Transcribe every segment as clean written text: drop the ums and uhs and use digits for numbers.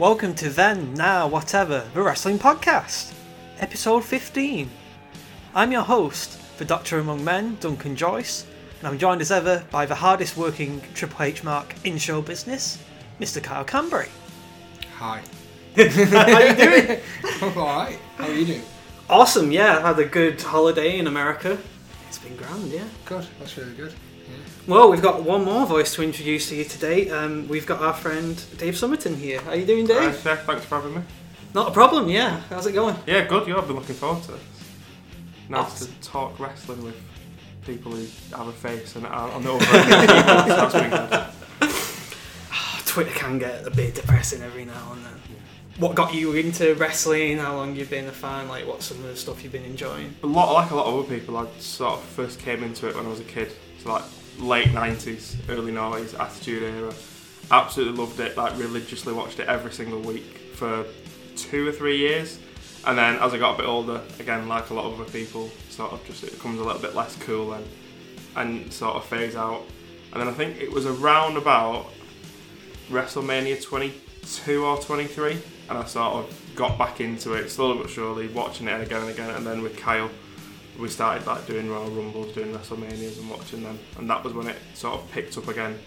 Welcome to Then, Now, Whatever, the Wrestling Podcast, episode 15. I'm your host, the Doctor Among Men, Duncan Joyce, and I'm joined as ever by the hardest working Triple H mark in show business, Mr. Kyle Cambry. Hi. How are you doing? I'm alright. How are you doing? Awesome, yeah. I had a good holiday in America. It's been grand, yeah. Good, that's really good. Yeah. Well, we've got one more voice to introduce to you today. We've got our friend Dave Summerton here. How are you doing, Dave? Hi, sir. Thanks for having me. Not a problem, yeah. How's it going? Yeah, good. Yeah, I've been looking forward to it. Nice to talk wrestling with people who have a face and are on the other end. That's been good. Twitter can get a bit depressing every now and then. Yeah. What got you into wrestling? How long you've been a fan? Like, what's some of the stuff you've been enjoying? Like a lot of other people, I sort of first came into it when I was a kid. So like late 90s, early 90s, Attitude Era. Absolutely loved it, like religiously watched it every single week for 2 or 3 years. And then as I got a bit older, again, like a lot of other people, sort of just it becomes a little bit less cool then, and sort of phase out. And then I think it was around about WrestleMania 22 or 23, and I sort of got back into it, slowly but surely, watching it again and again. And then with Kyle, we started like doing Royal Rumbles, doing WrestleManias and watching them. And that was when it sort of picked up again.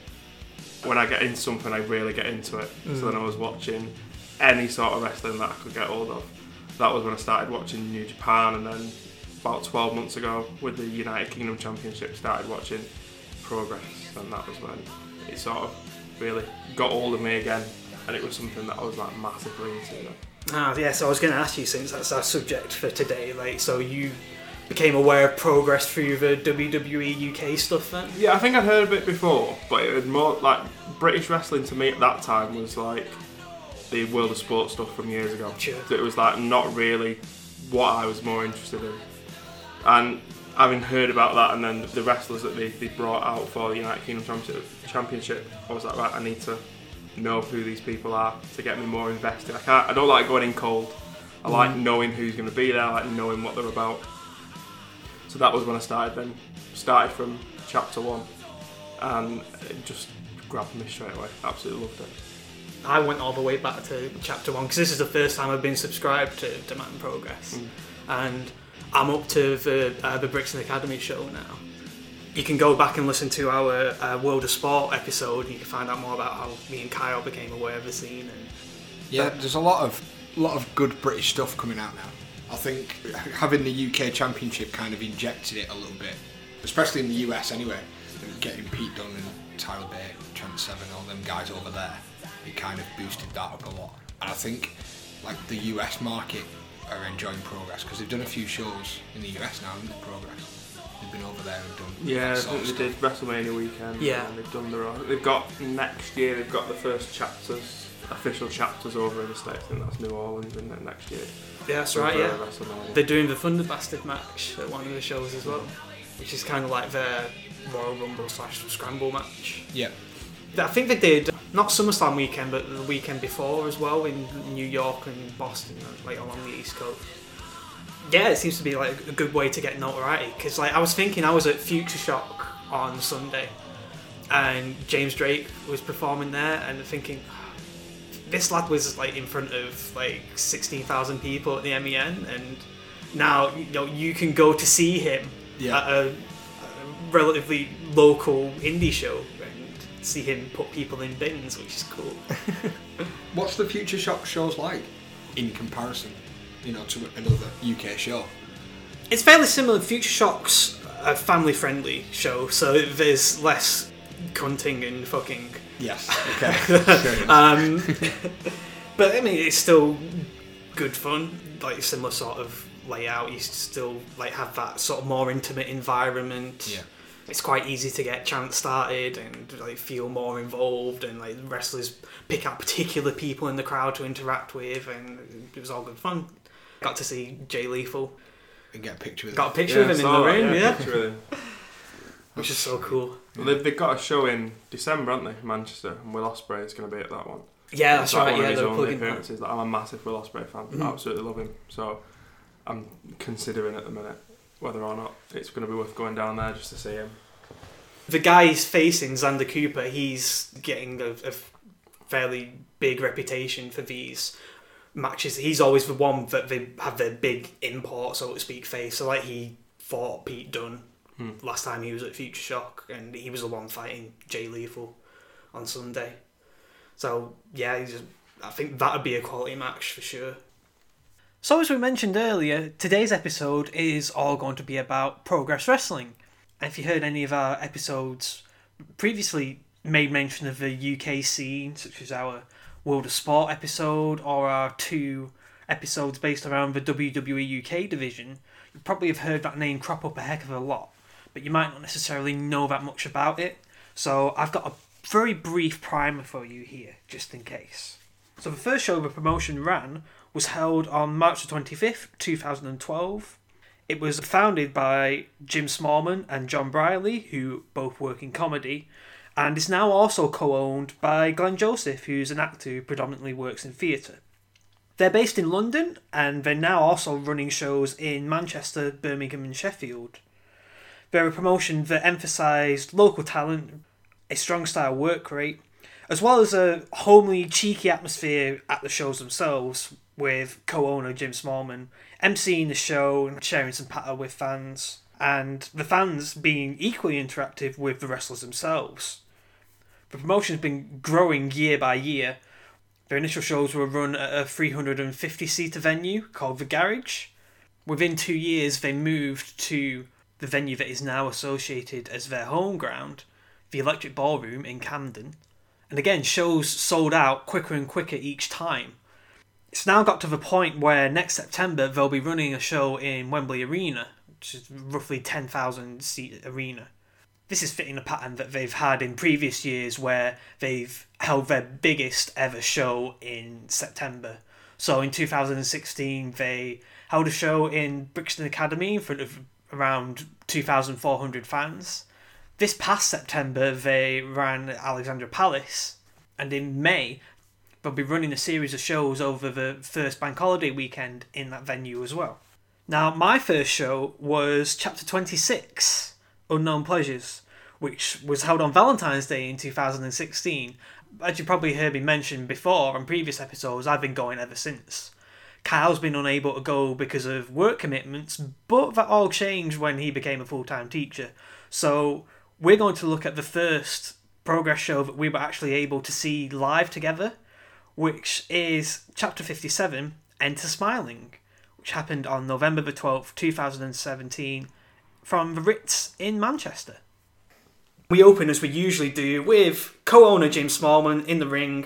When I get into something, I really get into it. Mm. So then I was watching any sort of wrestling that I could get hold of. That was when I started watching New Japan, and then about 12 months ago with the United Kingdom Championship started watching Progress, and that was when it sort of really got hold of me again, and it was something that I was like massively into then. So I was going to ask you, since that's our subject for today, like, so you became aware of Progress through the WWE UK stuff then? Yeah, I think I'd heard of it before, but it was more like British wrestling to me at that time was like the World of Sport stuff from years ago. Sure. So it was like not really what I was more interested in. And having heard about that and then the wrestlers that they brought out for the United Kingdom Championship, I was like, right, I need to know who these people are to get me more invested. I don't like going in cold. I like knowing who's going to be there, I like knowing what they're about. So that was when I started from chapter one, and it just grabbed me straight away. Absolutely loved it. I went all the way back to chapter one because this is the first time I've been subscribed to Demand Progress, and I'm up to the Brixton Academy show now. You can go back and listen to our World of Sport episode, and you can find out more about how me and Kyle became aware of the scene. And yeah, there's a lot of good British stuff coming out now. I think having the UK Championship kind of injected it a little bit, especially in the US anyway. Getting Pete Dunne and Tyler Bate, Trent Seven, all them guys over there. It kind of boosted that up a lot, and I think like the US market are enjoying Progress because they've done a few shows in the US now, haven't they? Progress. They've been over there and done. Yeah, I think they did WrestleMania weekend. Yeah, and they've done their own. They've got next year. They've got the first chapters, official chapters over in the States, and that's New Orleans, isn't it, next year? Yeah, that's right. Yeah, they're doing the Thunder Bastard match at one of the shows as well, which is kind of like their Royal Rumble / Scramble match. Yeah. I think they did, not SummerSlam weekend, but the weekend before as well in New York and Boston, like along the East Coast. Yeah, it seems to be like a good way to get notoriety, because like, I was at Future Shock on Sunday, and James Drake was performing there, and thinking, this lad was like in front of like 16,000 people at the MEN, and now you can go to see him at a relatively local indie show. See him put people in bins, which is cool. What's the Future Shock shows like in comparison, to another UK show? It's fairly similar. Future Shock's a family-friendly show, so there's less cunting and fucking. Yes. Okay. But I mean, it's still good fun. Like similar sort of layout. You still like have that sort of more intimate environment. Yeah. It's quite easy to get chants started and like feel more involved, and like wrestlers pick out particular people in the crowd to interact with, and it was all good fun. Got to see Jay Lethal. And get a picture with him. Got a picture of him in the ring, yeah. Which is so cool. Well, they've got a show in December, haven't they, in Manchester, and Will Ospreay is going to be at that one. Yeah, that's right. One of his only appearances. Like, I'm a massive Will Ospreay fan. I absolutely love him. So I'm considering at the minute whether or not it's going to be worth going down there just to see him. The guy he's facing, Xander Cooper, he's getting a fairly big reputation for these matches. He's always the one that they have their big import, so to speak, face. So, like, he fought Pete Dunne last time he was at Future Shock, and he was the one fighting Jay Lethal on Sunday. So, yeah, I think that would be a quality match for sure. So, as we mentioned earlier, today's episode is all going to be about Progress Wrestling. And if you heard any of our episodes previously, made mention of the UK scene, such as our World of Sport episode or our two episodes based around the WWE UK division, you probably have heard that name crop up a heck of a lot, but you might not necessarily know that much about it. So I've got a very brief primer for you here, just in case. So the first show the promotion ran was held on March the 25th, 2012. It was founded by Jim Smallman and John Briley, who both work in comedy, and is now also co-owned by Glenn Joseph, who's an actor who predominantly works in theatre. They're based in London, and they're now also running shows in Manchester, Birmingham and Sheffield. They're a promotion that emphasised local talent, a strong style work rate, as well as a homely, cheeky atmosphere at the shows themselves, with co-owner Jim Smallman emceeing the show and sharing some patter with fans, and the fans being equally interactive with the wrestlers themselves. The promotion's been growing year by year. Their initial shows were run at a 350-seater venue called The Garage. Within 2 years, they moved to the venue that is now associated as their home ground, the Electric Ballroom in Camden. And again, shows sold out quicker and quicker each time. It's now got to the point where next September, they'll be running a show in Wembley Arena, which is roughly 10,000 seat arena. This is fitting a pattern that they've had in previous years where they've held their biggest ever show in September. So in 2016, they held a show in Brixton Academy in front of around 2,400 fans. This past September, they ran Alexandra Palace. And in May, they'll be running a series of shows over the first bank holiday weekend in that venue as well. Now, my first show was Chapter 26. Unknown Pleasures, which was held on Valentine's Day in 2016. As you probably heard me mention before on previous episodes, I've been going ever since. Kyle's been unable to go because of work commitments, but that all changed when he became a full-time teacher. So we're going to look at the first Progress show that we were actually able to see live together, which is Chapter 57, Enter Smiling, which happened on November the 12th, 2017, from the Ritz in Manchester. We open as we usually do with co-owner Jim Smallman in the ring,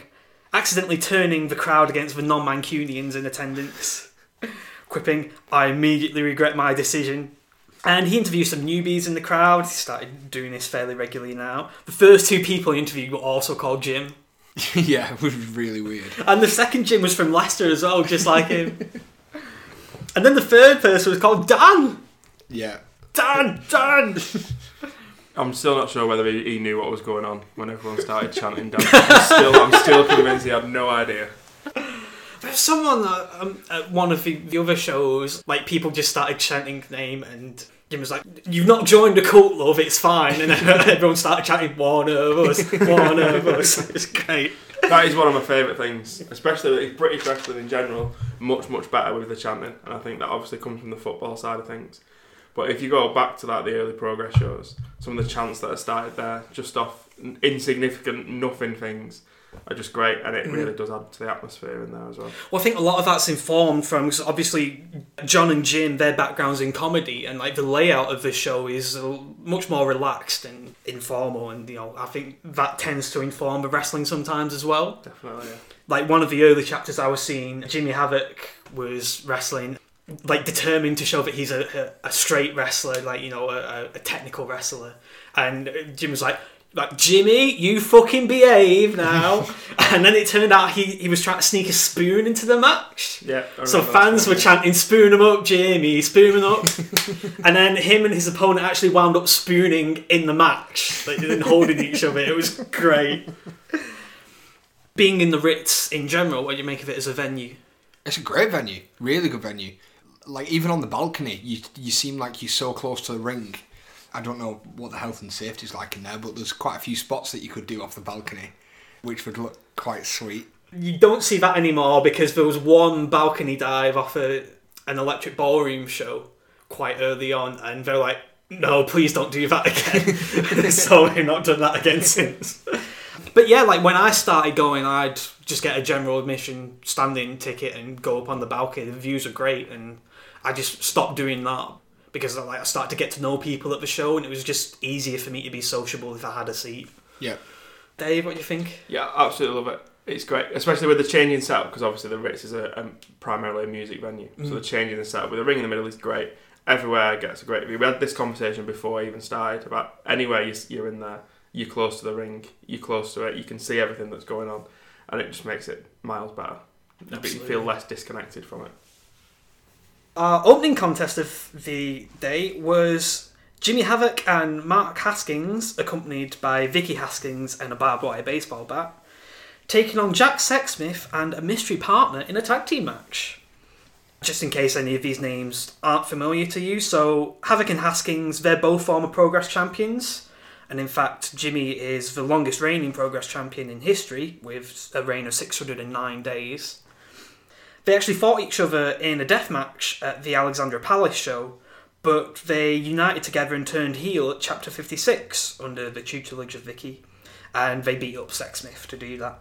accidentally turning the crowd against the non-Mancunians in attendance, quipping, "I immediately regret my decision." And he interviews some newbies in the crowd. He started doing this fairly regularly now. The first two people he interviewed were also called Jim. Yeah, it was really weird. And the second Jim was from Leicester as well, just like him. And then the third person was called Dan. Yeah. Dan! I'm still not sure whether he knew what was going on when everyone started chanting Dan. I'm still convinced he had no idea. There's someone at one of the other shows, like, people just started chanting name, and Jim was like, "You've not joined a cult, love, it's fine." And everyone started chanting, "One of us, one of us." It's great. That is one of my favourite things, especially with British wrestling in general. Much better with the chanting, and I think that obviously comes from the football side of things. But if you go back to like the early Progress shows, some of the chants that are started there, just off insignificant nothing things, are just great, and it really does add to the atmosphere in there as well. Well, I think a lot of that's informed from, because obviously John and Jim, their backgrounds in comedy, and like the layout of the show is much more relaxed and informal, and you know, I think that tends to inform the wrestling sometimes as well. Definitely, yeah. Like one of the early chapters I was seeing, Jimmy Havoc was wrestling, like determined to show that he's a straight wrestler, like, you know, a technical wrestler. And Jim was like, "Jimmy, you fucking behave now." And then it turned out he was trying to sneak a spoon into the match. Yeah. So fans were chanting, "Spoon him up, Jimmy, spoon him up." And then him and his opponent actually wound up spooning in the match. Like, they didn't hold each other. It was great. Being in the Ritz in general, what do you make of it as a venue? It's a great venue. Really good venue. Like, even on the balcony, you seem like you're so close to the ring. I don't know what the health and safety is like in there, but there's quite a few spots that you could do off the balcony. which would look quite sweet. You don't see that anymore because there was one balcony dive off an electric ballroom show quite early on, and they're like, no, please don't do that again. So we've not done that again since. But yeah, like when I started going, I'd just get a general admission standing ticket and go up on the balcony. The views are great, and I just stopped doing that because I started to get to know people at the show, and it was just easier for me to be sociable if I had a seat. Yeah. Dave, what do you think? Yeah, absolutely love it. It's great, especially with the changing setup, because obviously the Ritz is primarily a music venue, so the changing the setup with a ring in the middle is great. Everywhere I get, it's a great view. We had this conversation before I even started about anywhere you're in there, you're close to the ring, you're close to it, you can see everything that's going on, and it just makes it miles better. Absolutely. You feel less disconnected from it. Our opening contest of the day was Jimmy Havoc and Mark Haskins, accompanied by Vicky Haskins and a barbed wire baseball bat, taking on Jack Sexsmith and a mystery partner in a tag team match. Just in case any of these names aren't familiar to you, so Havoc and Haskins, they're both former Progress champions, and in fact Jimmy is the longest reigning Progress champion in history, with a reign of 609 days. They actually fought each other in a death match at the Alexandra Palace show, but they united together and turned heel at Chapter 56 under the tutelage of Vicky, and they beat up Sexsmith to do that.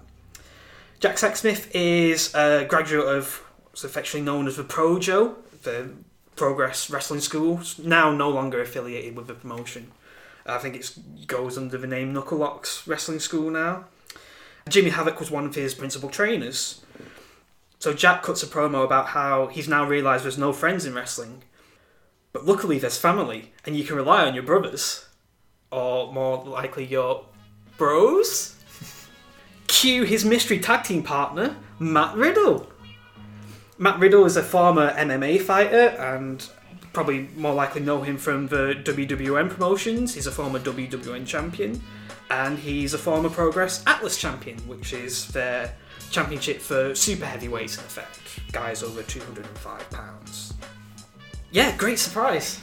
Jack Sexsmith is a graduate of what's affectionately known as the Projo, the Progress Wrestling School, now no longer affiliated with the promotion. I think it goes under the name Knuckle Locks Wrestling School now. Jimmy Havoc was one of his principal trainers. So Jack cuts a promo about how he's now realised there's no friends in wrestling, but luckily there's family, and you can rely on your brothers, or more likely your bros. Cue his mystery tag team partner, Matt Riddle. Matt Riddle is a former MMA fighter, and probably more likely know him from the WWN promotions. He's a former WWN champion, and he's a former Progress Atlas champion, which is their championship for super heavyweights in effect, guys over 205 pounds. Yeah, great surprise.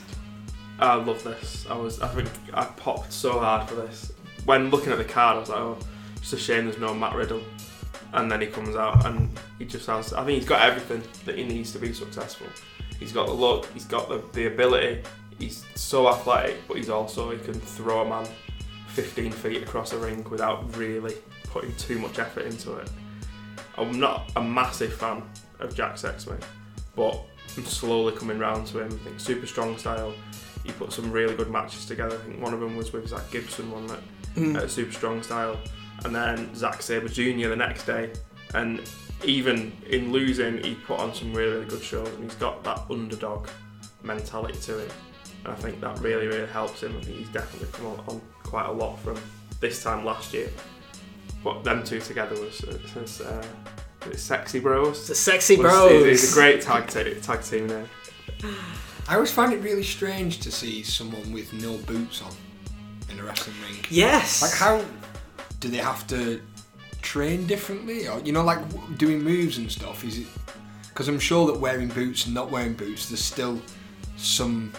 I love this. I popped so hard for this. When looking at the card, I was like, oh, it's a shame there's no Matt Riddle. And then he comes out and he just has, I think he's got everything that he needs to be successful. He's got the look, he's got the ability, he's so athletic, but he can throw a man 15 feet across a ring without really putting too much effort into it. I'm not a massive fan of Jack Sexsmith, but I'm slowly coming round to him. I think super strong style. He put some really good matches together. I think one of them was with Zach Gibson, wasn't it? Super strong style. And then Zack Sabre Jr. the next day, and even in losing, he put on some really, really good shows, and he's got that underdog mentality to him, and I think that really, really helps him. I think he's definitely come on quite a lot from this time last year, but them two together was Sexy Bros. The Sexy Bros. It's a great tag team name. I always find it really strange to see someone with no boots on in a wrestling ring. Yes. Like how... do they have to train differently, or like doing moves and stuff? Is it because I'm sure that wearing boots and not wearing boots, there's still some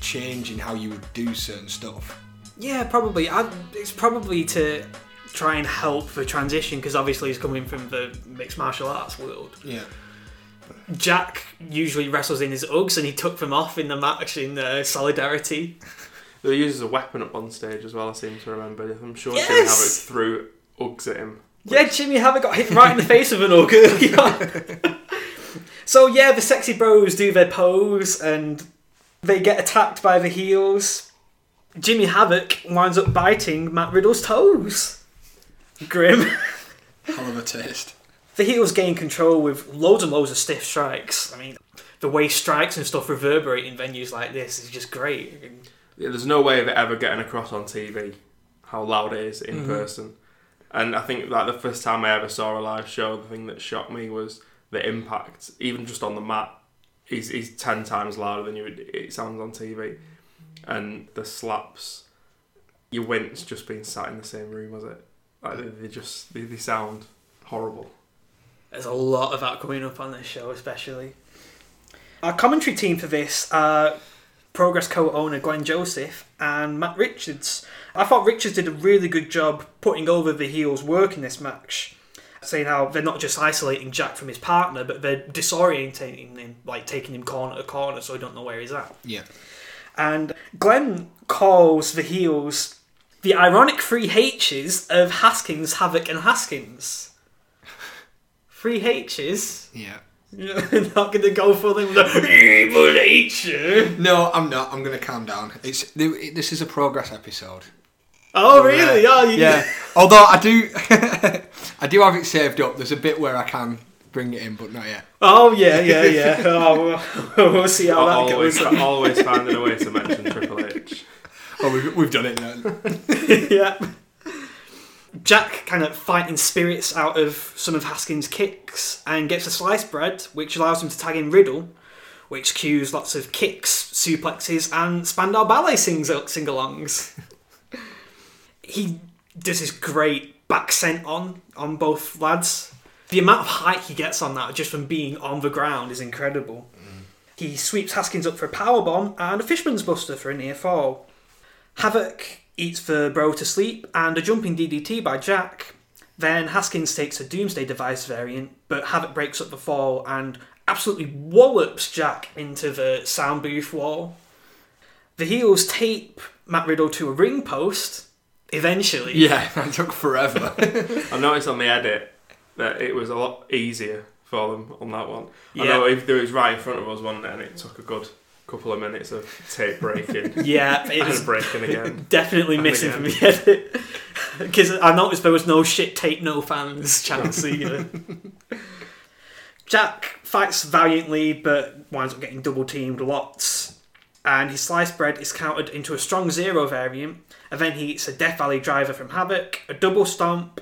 change in how you would do certain stuff? Yeah, probably. It's probably to try and help the transition, because obviously he's coming from the mixed martial arts world. Yeah. Jack usually wrestles in his Uggs, and he took them off in the match in solidarity. They use a weapon at one stage as well, I seem to remember. I'm sure Jimmy Havoc threw Uggs at him. Which... yeah, Jimmy Havoc got hit right in the face with an Ugg early on. So yeah, the Sexy Bros do their pose and they get attacked by the heels. Jimmy Havoc winds up biting Matt Riddle's toes. Grim. Hell of a taste. The heels gain control with loads and loads of stiff strikes. I mean, the way strikes and stuff reverberate in venues like this is just great. Yeah, there's no way of it ever getting across on TV how loud it is in person. And I think that the first time I ever saw a live show, the thing that shocked me was the impact, even just on the mat, is 10 times louder than it sounds on TV. And the slaps, you wince just being sat in the same room, was it? Like they sound horrible. There's a lot of that coming up on this show, especially. Our commentary team for this are Progress co-owner Glenn Joseph and Matt Richards. I thought Richards did a really good job putting over the heel's work in this match, saying how they're not just isolating Jack from his partner, but they're disorientating him, like taking him corner to corner so he don't know where he's at. Yeah. And Glenn calls the heels the ironic three H's of Haskins, Havoc and Haskins. Three H's? Yeah. You're not going to go for them with the evil H. No, I'm not. I'm going to calm down. This is a Progress episode. Oh, so, really? Oh, yeah. Although I do have it saved up. There's a bit where I can bring it in, but not yet. Oh, yeah. Oh, we'll see how that goes. Always finding a way to mention Triple H. Oh, we've done it then. Yeah. Jack kind of fighting spirits out of some of Haskins' kicks and gets a sliced bread, which allows him to tag in Riddle, which cues lots of kicks, suplexes, and Spandau Ballet sing-alongs. He does this great back sent on both lads. The amount of height he gets on that just from being on the ground is incredible. Mm. He sweeps Haskins up for a powerbomb and a Fishman's Buster for a near fall. Havoc eats the bro to sleep and a jumping DDT by Jack. Then Haskins takes a Doomsday Device variant, but Havoc breaks up the fall and absolutely wallops Jack into the sound booth wall. The heels tape Matt Riddle to a ring post, eventually. Yeah, that took forever. I noticed on the edit that it was a lot easier for them on that one. Yeah. I know it was right in front of us, wasn't it? And it took a good couple of minutes of tape breaking. Yeah, it was breaking again. Definitely missing from the edit. Because I noticed there was no shit tape, no fans chance either. Jack fights valiantly, but winds up getting double teamed lots. And his sliced bread is countered into a strong zero variant. And then he eats a Death Valley driver from Havoc, a double stomp,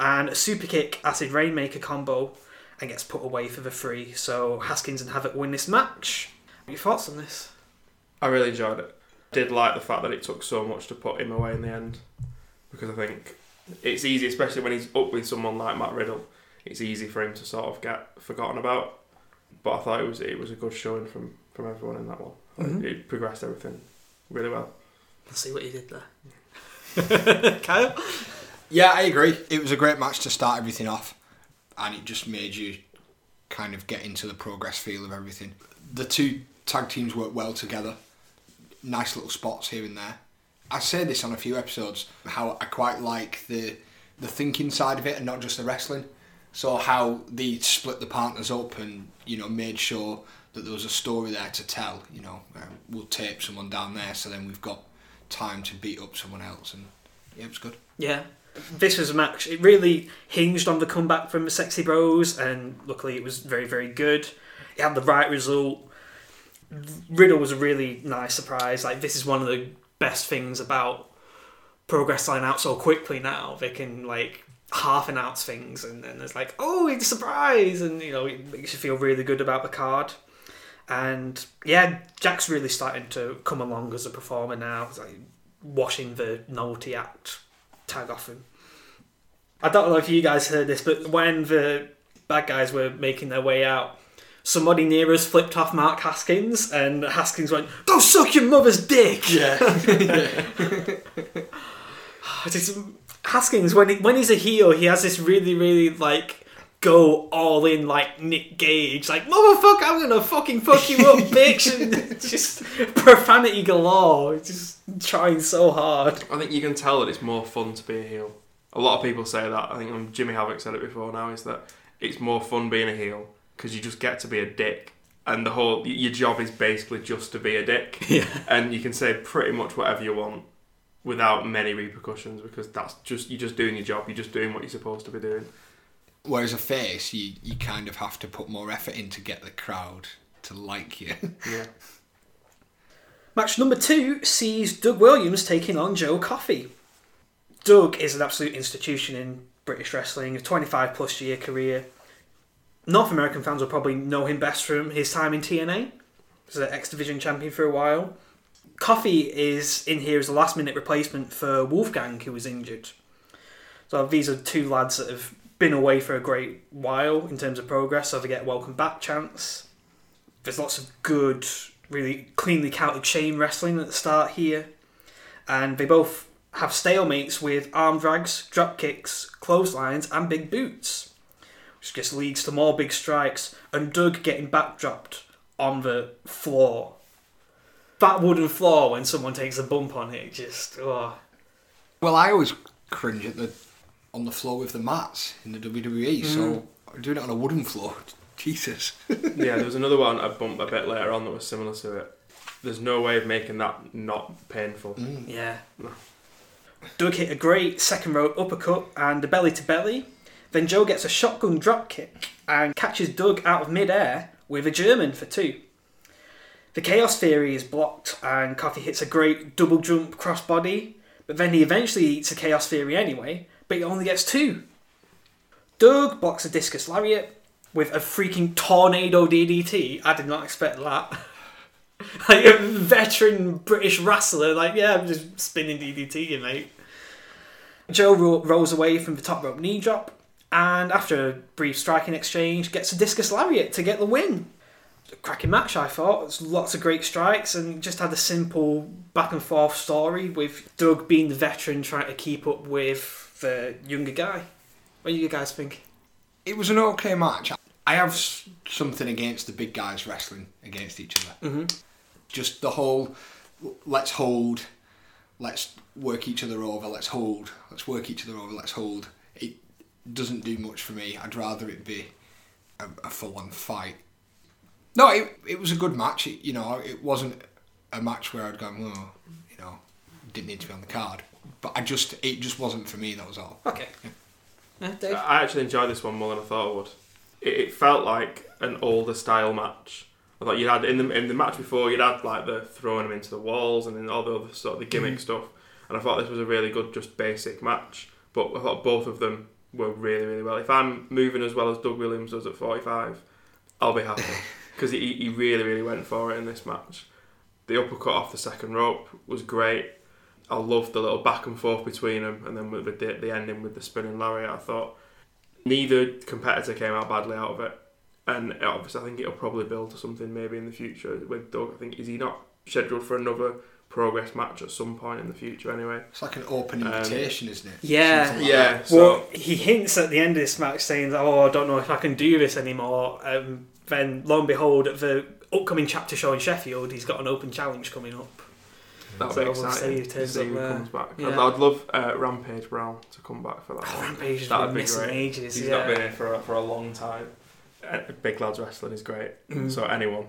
and a super kick acid rainmaker combo, and gets put away for the three. So Haskins and Havoc win this match. Your thoughts on this? I really enjoyed it. I did like the fact that it took so much to put him away in the end, because I think it's easy, especially when he's up with someone like Matt Riddle, it's easy for him to sort of get forgotten about. But I thought it was a good showing from everyone in that one. Mm-hmm. It progressed everything really well. I'll see what you did there. Kyle? Yeah, I agree. It was a great match to start everything off, and it just made you kind of get into the Progress feel of everything. The two tag teams work well together. Nice little spots here and there. I say this on a few episodes, how I quite like the thinking side of it and not just the wrestling. So how they split the partners up and, you know, made sure that there was a story there to tell. You know, we'll tape someone down there, so then we've got time to beat up someone else. And yeah, it was good. Yeah. This was a match. It really hinged on the comeback from the Sexy Bros, and luckily it was very, very good. It had the right result. Riddle was a really nice surprise. Like, this is one of the best things about Progress line out so quickly now. They can, like, half announce things and then it's like, oh, it's a surprise, and, you know, it makes you feel really good about the card. And yeah, Jack's really starting to come along as a performer now. It's like washing the novelty act tag off him. I don't know if you guys heard this, but when the bad guys were making their way out, somebody near us flipped off Mark Haskins, and Haskins went, "Go suck your mother's dick!" Yeah. Haskins, when he's a heel, he has this really, really, like, go all in, like Nick Gage, like, "Motherfucker, I'm gonna fucking fuck you up, bitch!" And just profanity galore, just trying so hard. I think you can tell that it's more fun to be a heel. A lot of people say that. I think Jimmy Havoc said it before now, is that it's more fun being a heel, because you just get to be a dick, and the whole your job is basically just to be a dick. Yeah. And you can say pretty much whatever you want without many repercussions, because that's just, you're just doing your job, you're just doing what you're supposed to be doing. Whereas a face, you kind of have to put more effort in to get the crowd to like you. Yeah. Match number 2 sees Doug Williams taking on Joe Coffey. Doug is an absolute institution in British wrestling, a 25 plus year career. North American fans will probably know him best from his time in TNA. He was an X-Division champion for a while. Coffey is in here as a last-minute replacement for Wolfgang, who was injured. So these are two lads that have been away for a great while in terms of Progress, so they get a welcome back chance. There's lots of good really cleanly Celtic chain wrestling at the start here. And they both have stalemates with arm drags, drop kicks, clotheslines, and big boots, which just leads to more big strikes and Doug getting backdropped on the floor. That wooden floor when someone takes a bump on it, just... Oh. Well, I always cringe at on the floor with the mats in the WWE, so doing it on a wooden floor, Jesus. Yeah, there was another one I bumped a bit later on that was similar to it. There's no way of making that not painful. Yeah. No. Doug hit a great second rope uppercut and a belly to belly. Then Joe gets a shotgun drop kick and catches Doug out of mid-air with a German for two. The Chaos Theory is blocked and Coffey hits a great double jump crossbody, but then he eventually eats a Chaos Theory anyway, but he only gets two. Doug blocks a discus lariat with a freaking tornado DDT. I did not expect that. Like a veteran British wrestler, like, yeah, I'm just spinning DDT, you mate. Joe rolls away from the top rope knee drop, and after a brief striking exchange, gets a discus lariat to get the win. A cracking match, I thought. It was lots of great strikes, and just had a simple back and forth story with Doug being the veteran trying to keep up with the younger guy. What do you guys think? It was an okay match. I have something against the big guys wrestling against each other. Mm-hmm. Just the whole, let's hold, let's work each other over, let's hold, let's work each other over, let's hold. It doesn't do much for me. I'd rather it be a full-on fight. No, it was a good match. It wasn't a match where I'd gone, well, didn't need to be on the card. But it just wasn't for me, that was all. Okay. Yeah. Dave? I actually enjoyed this one more than I thought I would. It felt like an older style match. I thought you'd had in the match before you'd had like the throwing them into the walls and then all the other sort of the gimmick stuff. And I thought this was a really good just basic match. But I thought both of them were really, really well. If I'm moving as well as Doug Williams does at 45, I'll be happy. Because he really, really went for it in this match. The uppercut off the second rope was great. I loved the little back and forth between them. And then with the ending with the spinning lariat, I thought neither competitor came out badly out of it. And obviously I think it'll probably build to something maybe in the future with Doug. I think, is he not scheduled for another Progress match at some point in the future anyway? It's like an open invitation, isn't it? Yeah. Like yeah. Well, he hints at the end of this match saying, I don't know if I can do this anymore. Then, lo and behold, at the upcoming chapter show in Sheffield, he's got an open challenge coming up. That'll be exciting to see who comes back. Yeah. I'd love Rampage Brown to come back for that one. Rampage has been missing ages. He's not been here for a long time. Big Lads Wrestling is great. So anyone.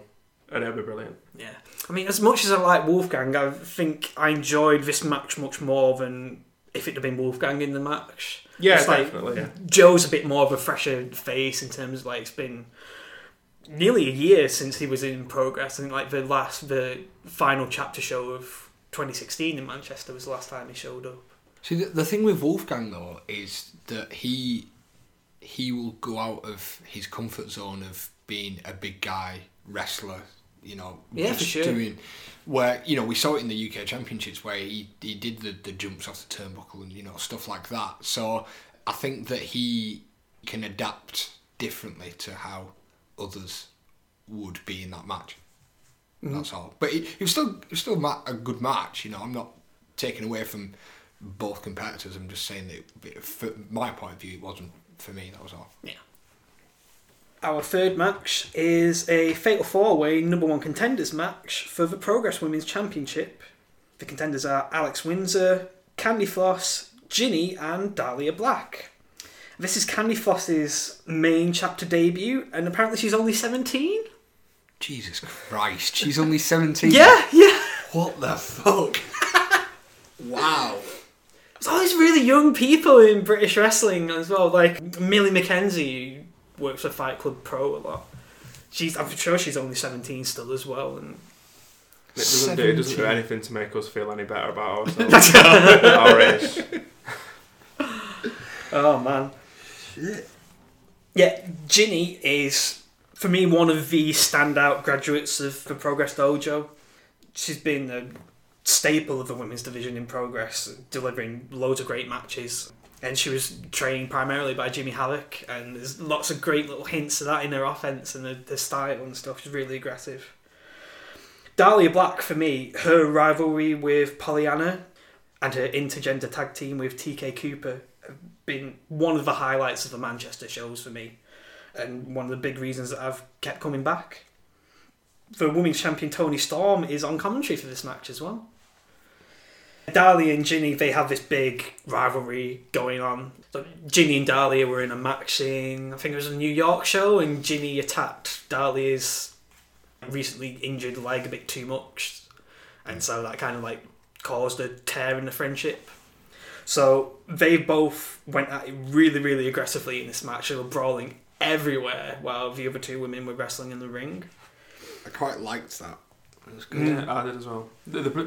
And it'll be brilliant. Yeah. I mean, as much as I like Wolfgang, I think I enjoyed this match much more than if it had been Wolfgang in the match. Yeah, it's definitely. Like, yeah. Joe's a bit more of a fresher face in terms of, like, it's been nearly a year since he was in Progress. I think like the final chapter show of 2016 in Manchester was the last time he showed up. See, the thing with Wolfgang though is that he will go out of his comfort zone of being a big guy wrestler. Just for sure. Doing where we saw it in the UK Championships where he did the jumps off the turnbuckle and stuff like that. So I think that he can adapt differently to how others would be in that match. That's all. But it was still a good match. I'm not taking away from both competitors. I'm just saying that from my point of view, it wasn't for me. That was all. Yeah. Our third match is a fatal four-way number one contenders match for the Progress Women's Championship. The contenders are Alex Windsor, Candy Floss, Jinny, and Dahlia Black. This is Candy Floss's main chapter debut, and apparently she's only 17. Jesus Christ, she's only 17? Yeah. What the fuck? Wow. There's all these really young people in British wrestling as well, like Millie McKenzie, who works for Fight Club Pro a lot. I'm sure she's only 17 still as well, and... It doesn't do anything to make us feel any better about ourselves. Our age. Oh, man. Yeah, Jinny is, for me, one of the standout graduates of the Progress Dojo. She's been a staple of the women's division in Progress, delivering loads of great matches. And she was trained primarily by Jimmy Havoc, and there's lots of great little hints of that in her offense and her style and stuff. She's really aggressive. Dahlia Black, for me, her rivalry with Pollyanna and her intergender tag team with TK Cooper have been one of the highlights of the Manchester shows for me, and one of the big reasons that I've kept coming back. The women's champion Toni Storm is on commentary for this match as well. Dahlia and Jinny, they have this big rivalry going on. So Jinny and Dahlia were in a match in, I think it was a New York show, and Jinny attacked Dahlia's recently injured leg a bit too much, and so that kind of like caused a tear in the friendship. So they both went at it really, really aggressively in this match. They were brawling everywhere while the other two women were wrestling in the ring. I quite liked that. It was good. Yeah, I did as well.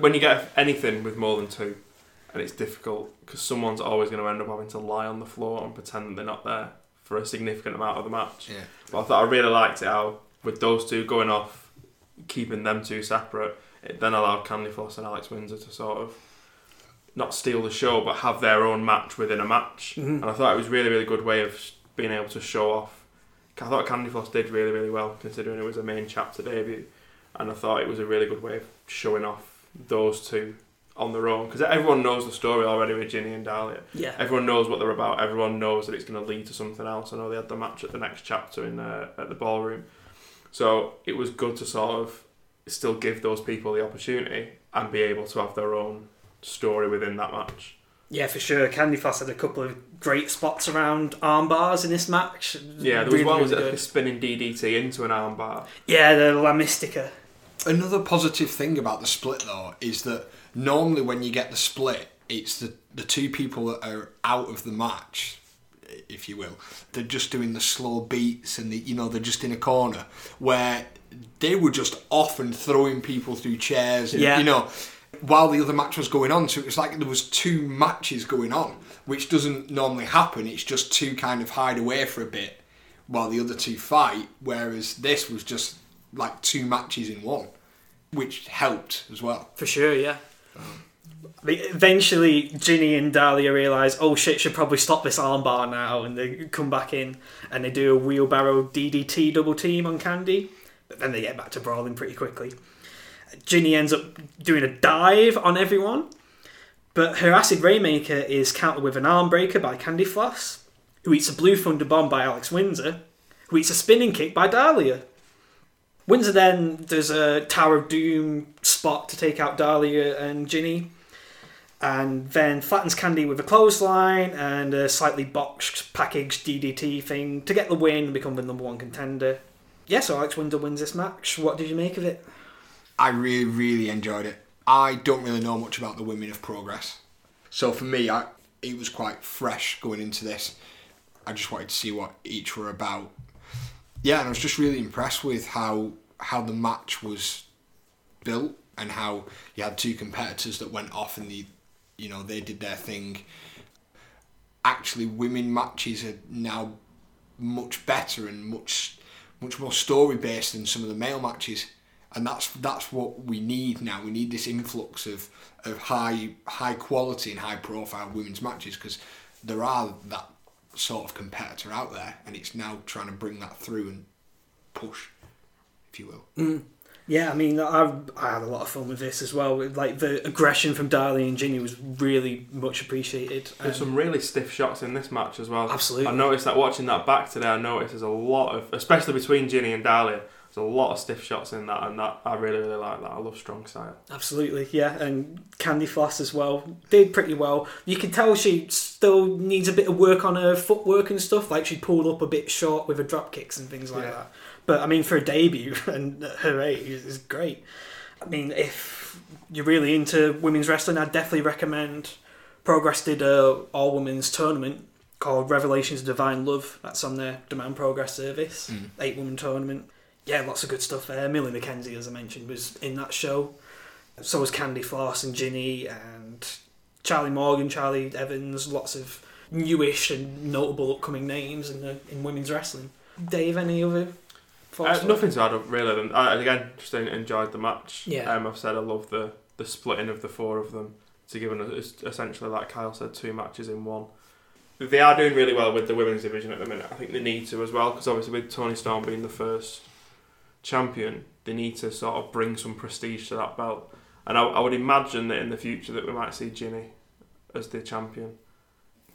When you get anything with more than two, and it's difficult because someone's always going to end up having to lie on the floor and pretend that they're not there for a significant amount of the match. Yeah. But I thought I really liked it how with those two going off, keeping them two separate, it then allowed Candy Floss and Alex Windsor to sort of not steal the show but have their own match within a match. Mm-hmm. And I thought it was really, really good way of being able to show off. I thought Candy Floss did really, really well considering it was a main chapter debut, and I thought it was a really good way of showing off those two on their own, because everyone knows the story already with Jinny and Dahlia. Yeah. Everyone knows what they're about. Everyone knows that it's going to lead to something else. I know they had the match at the next chapter in at the ballroom, so it was good to sort of still give those people the opportunity and be able to have their own story within that match. Yeah, for sure. Candy Floss had a couple of great spots around arm bars in this match. Yeah, there was really, one was really like a spinning DDT into an arm bar. Yeah, the La Mystica. Another positive thing about the split, though, is that normally when you get the split, it's the two people that are out of the match, if you will. They're just doing the slow beats and they're just in a corner, where they were just off and throwing people through chairs. And, yeah. You know, while the other match was going on, so it was like there was two matches going on, which doesn't normally happen. It's just two kind of hide away for a bit while the other two fight, whereas this was just like two matches in one, which helped as well. For sure, yeah. Eventually, Jinny and Dahlia realise, oh shit, should probably stop this armbar now, and they come back in and they do a wheelbarrow DDT double team on Candy, but then they get back to brawling pretty quickly. Jinny ends up doing a dive on everyone, but her Acid Rainmaker is countered with an arm breaker by Candy Floss, who eats a Blue Thunder Bomb by Alex Windsor, who eats a spinning kick by Dahlia. Windsor then does a Tower of Doom spot to take out Dahlia and Jinny, and then flattens Candy with a clothesline and a slightly boxed packaged DDT thing to get the win and become the number one contender. Yeah, so Alex Windsor wins this match. What did you make of it? I really, really enjoyed it. I don't really know much about the women of Progress, so for me, it was quite fresh going into this. I just wanted to see what each were about. Yeah, and I was just really impressed with how the match was built and how you had two competitors that went off and they did their thing. Actually, women matches are now much better and much more story based than some of the male matches. And that's what we need now. We need this influx of high quality and high profile women's matches, because there are that sort of competitor out there, and it's now trying to bring that through and push, if you will. Mm. Yeah, I mean, I had a lot of fun with this as well. Like the aggression from Dahlia and Jinny was really much appreciated. There's some really stiff shots in this match as well. Absolutely. I noticed that watching that back today. I noticed there's a lot of, especially between Jinny and Dahlia, there's a lot of stiff shots in that, and that I really, really like that. I love strong style. Absolutely, yeah. And Candy Floss as well did pretty well. You can tell she still needs a bit of work on her footwork and stuff. Like she pulled up a bit short with her drop kicks and things like that. But I mean, for a debut and her age, is great. I mean, if you're really into women's wrestling, I'd definitely recommend. Progress did a all women's tournament called Revelations of Divine Love. That's on their Demand Progress service. 8-woman tournament. Yeah, lots of good stuff there. Millie McKenzie, as I mentioned, was in that show. So was Candy Floss and Jinny and Charlie Morgan, Charlie Evans. Lots of newish and notable upcoming names in women's wrestling. Dave, any other thoughts? Nothing to add up, really. Again, just enjoyed the match. Yeah. I've said I love the splitting of the four of them to give them, essentially, like Kyle said, two matches in one. They are doing really well with the women's division at the minute. I think they need to as well, because obviously with Toni Storm being the first champion, they need to sort of bring some prestige to that belt. And I would imagine that in the future that we might see Jinny as the champion.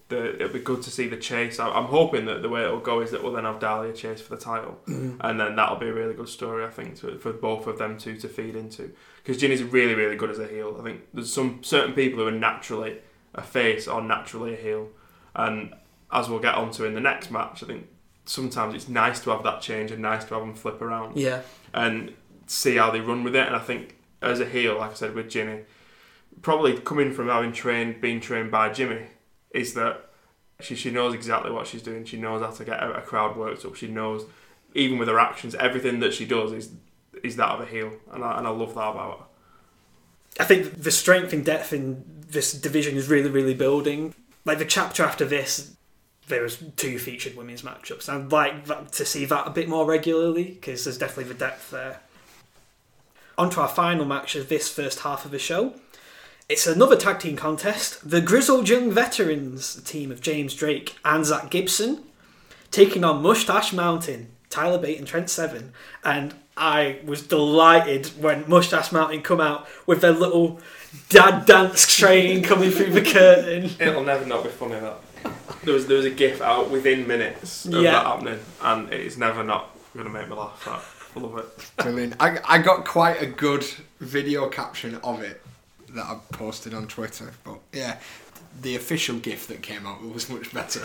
It'd be good to see the chase. I'm hoping that the way it'll go is that we'll then have Dahlia chase for the title, and then that'll be a really good story, I think, for both of them two to feed into. Because Jinny's really, really good as a heel. I think there's some certain people who are naturally a face or naturally a heel, and as we'll get onto in the next match, I think sometimes it's nice to have that change and nice to have them flip around, and see how they run with it. And I think as a heel, like I said with Jinny, probably coming from having being trained by Jimmy, is that she knows exactly what she's doing. She knows how to get a crowd worked up. She knows, even with her actions, everything that she does is that of a heel. And I love that about her. I think the strength and depth in this division is really, really building. Like the chapter after this, there was two featured women's matchups. I'd like to see that a bit more regularly because there's definitely the depth there. On to our final match of this first half of the show. It's another tag team contest. The Grizzled Young Veterans, the team of James Drake and Zach Gibson, taking on Mustache Mountain, Tyler Bate and Trent Seven. And I was delighted when Mustache Mountain come out with their little dad dance train coming through the curtain. It'll never not be funny, that. There was a gif out within minutes of that happening, and it is never not going to make me laugh. I love it. Brilliant. I got quite a good video caption of it that I've posted on Twitter, but yeah, the official GIF that came out was much better.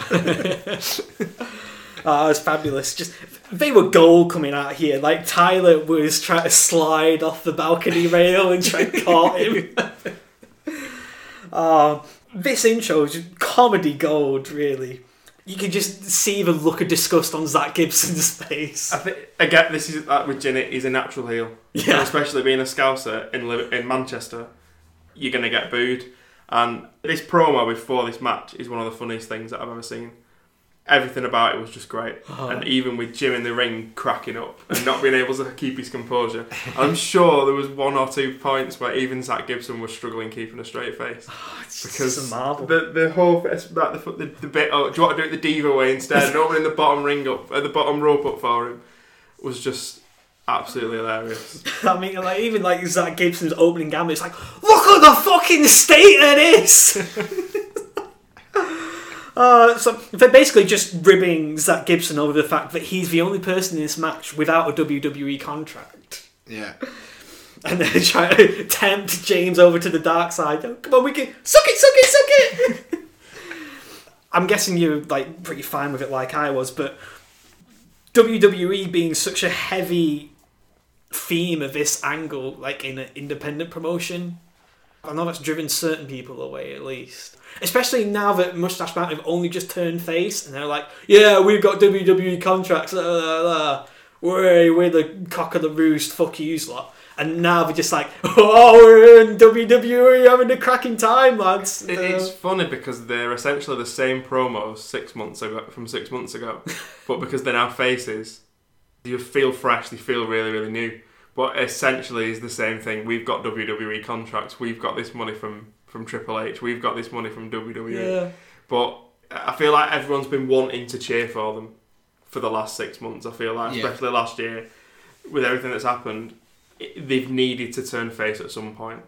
Oh, it was fabulous. Just they were gold coming out here. Like Tyler was trying to slide off the balcony rail and try to caught him. This intro is just comedy gold, really. You can just see the look of disgust on Zach Gibson's face. I think, again, this is like with Jinny, he's a natural heel, and especially being a Scouser in Manchester. You're going to get booed. And this promo before this match is one of the funniest things that I've ever seen. Everything about it was just great. Oh. And even with Jim in the ring cracking up and not being able to keep his composure, I'm sure there was one or two points where even Zach Gibson was struggling keeping a straight face. Oh, it's because just a marvel. The whole face, like the bit, oh, do you want to do it the diva way instead? And opening the bottom ring up, the bottom rope up for him was just absolutely hilarious. I mean, like even like Zach Gibson's opening gambit, it's like, look at the fucking state it is. So they're basically just ribbing Zach Gibson over the fact that he's the only person in this match without a WWE contract. Yeah. And they're trying to tempt James over to the dark side. Oh, come on, we can suck it. I'm guessing you're like pretty fine with it, like I was, but WWE being such a heavy theme of this angle, like in an independent promotion, I know that's driven certain people away, at least. Especially now that Mustache Mountain have only just turned face, and they're like, yeah, we've got WWE contracts, we're the cock of the roost, fuck yous lot. And now they're just like, oh, we're in WWE, having a cracking time, lads. It's funny because they're essentially the same promos 6 months ago, but because they're now faces, you feel fresh, they feel really, really new. But essentially is the same thing. We've got WWE contracts, we've got this money from Triple H, we've got this money from WWE. Yeah. But I feel like everyone's been wanting to cheer for them for the last 6 months, I feel like, especially last year, with everything that's happened. They've needed to turn face at some point